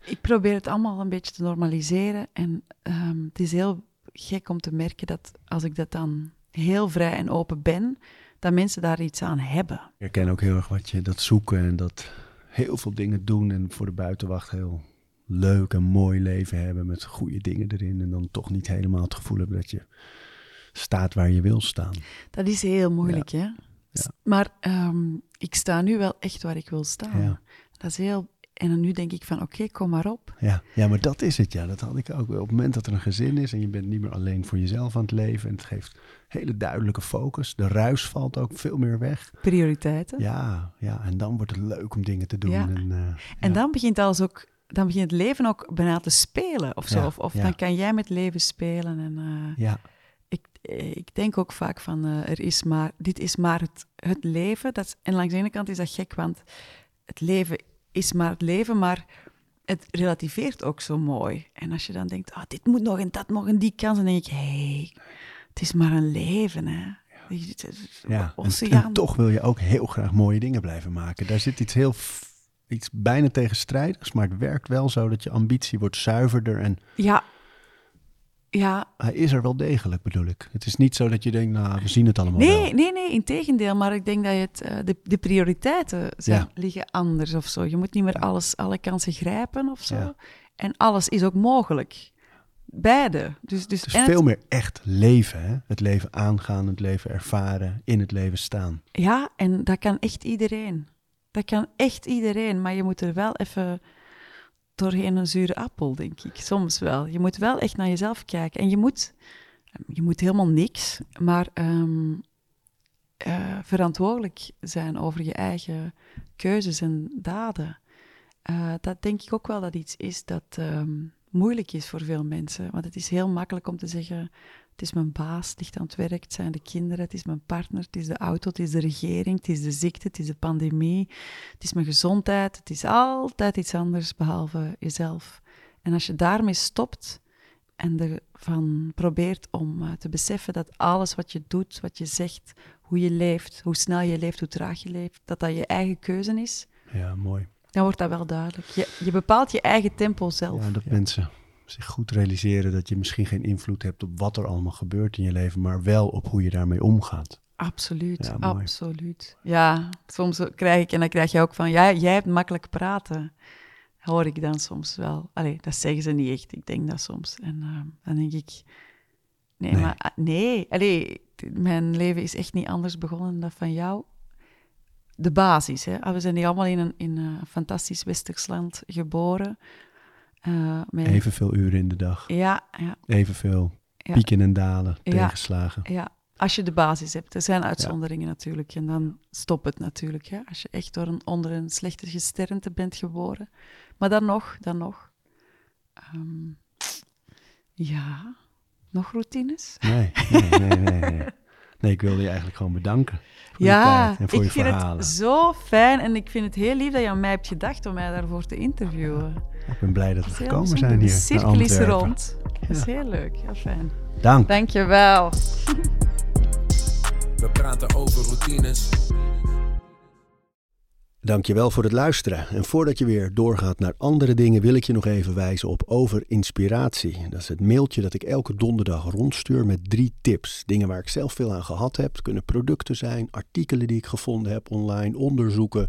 Ik probeer het allemaal een beetje te normaliseren. En um, het is heel gek om te merken dat als ik dat dan heel vrij en open ben, dat mensen daar iets aan hebben. Ik herken ook heel erg wat je dat zoeken en dat heel veel dingen doen en voor de buitenwacht heel leuk en mooi leven hebben met goede dingen erin. En dan toch niet helemaal het gevoel hebben dat je staat waar je wil staan. Dat is heel moeilijk, ja. hè? Ja. Maar um, ik sta nu wel echt waar ik wil staan. Ja. Dat is heel... En dan nu denk ik van, oké, okay, kom maar op. Ja, ja, maar dat is het, ja. Dat had ik ook. Op het moment dat er een gezin is en je bent niet meer alleen voor jezelf aan het leven... en het geeft hele duidelijke focus. De ruis valt ook veel meer weg. Prioriteiten. Ja, ja. En dan wordt het leuk om dingen te doen. Ja. En, uh, en ja. dan begint alles ook... Dan begint het leven ook bijna te spelen of zo. Ja, of of ja. dan kan jij met leven spelen. En, uh, ja. ik, ik denk ook vaak van, uh, er is maar, dit is maar het, het leven. Dat is, en langs de ene kant is dat gek, want het leven... is maar het leven, maar het relativeert ook zo mooi. En als je dan denkt, oh, dit moet nog en dat nog en die kans, dan denk ik, hey, het is maar een leven, hè. Ja, ja. En, en toch wil je ook heel graag mooie dingen blijven maken. Daar zit iets heel, iets bijna tegenstrijdigs, maar het werkt wel zo dat je ambitie wordt zuiverder en... Ja. Ja. Hij is er wel degelijk, bedoel ik. Het is niet zo dat je denkt, nou, we zien het allemaal nee, wel. Nee, nee, integendeel. Maar ik denk dat je het, uh, de, de prioriteiten zijn, ja. liggen anders of zo. Je moet niet meer alles, alle kansen grijpen of zo. Ja. En alles is ook mogelijk. Beide. Dus, dus het is veel het... meer echt leven, hè? Het leven aangaan, het leven ervaren, in het leven staan. Ja, en dat kan echt iedereen. Dat kan echt iedereen, maar je moet er wel even doorheen een zure appel, denk ik. Soms wel. Je moet wel echt naar jezelf kijken. En je moet, je moet helemaal niks, maar um, uh, verantwoordelijk zijn over je eigen keuzes en daden. Uh, dat denk ik ook wel dat iets is dat... Um, moeilijk is voor veel mensen. Want het is heel makkelijk om te zeggen... het is mijn baas, het ligt aan het werk, het zijn de kinderen... het is mijn partner, het is de auto, het is de regering... het is de ziekte, het is de pandemie... het is mijn gezondheid, het is altijd iets anders... behalve jezelf. En als je daarmee stopt... en ervan probeert om te beseffen dat alles wat je doet... wat je zegt, hoe je leeft... hoe snel je leeft, hoe traag je leeft... dat dat je eigen keuze is... Ja, mooi. Dan wordt dat wel duidelijk. Je, je bepaalt je eigen tempo zelf. Ja, dat ja. mensen zich goed realiseren dat je misschien geen invloed hebt op wat er allemaal gebeurt in je leven, maar wel op hoe je daarmee omgaat. Absoluut, ja, absoluut. Ja, soms krijg ik, en dan krijg je ook van, ja, jij hebt makkelijk praten. Hoor ik dan soms wel. Allee, dat zeggen ze niet echt, ik denk dat soms. En uh, dan denk ik, nee, nee. maar nee. Allee, mijn leven is echt niet anders begonnen dan dat van jou. De basis, hè. We zijn hier allemaal in een, in een fantastisch Westers land geboren. Uh, met... Evenveel uren in de dag. Ja. ja. Evenveel ja. pieken en dalen, ja. tegenslagen. Ja, als je de basis hebt. Er zijn uitzonderingen ja. natuurlijk. En dan stop het natuurlijk. Hè. Als je echt door een, onder een slechte gesternte bent geboren. Maar dan nog, dan nog. Um, ja, nog routines? Nee, nee, nee, nee. nee. Nee, ik wilde je eigenlijk gewoon bedanken voor ja, je tijd en voor je verhalen. Ja, ik vind het zo fijn en ik vind het heel lief dat je aan mij hebt gedacht om mij daarvoor te interviewen. Ja, ik ben blij dat we gekomen zijn hier. De cirkel is rond. Ja. Dat is heel leuk, heel fijn. Dank. Dank je wel. We praten over routines. Dank je wel voor het luisteren. En voordat je weer doorgaat naar andere dingen... wil ik je nog even wijzen op Over Inspiratie. Dat is het mailtje dat ik elke donderdag rondstuur met drie tips. Dingen waar ik zelf veel aan gehad heb. Het kunnen producten zijn, artikelen die ik gevonden heb online... onderzoeken,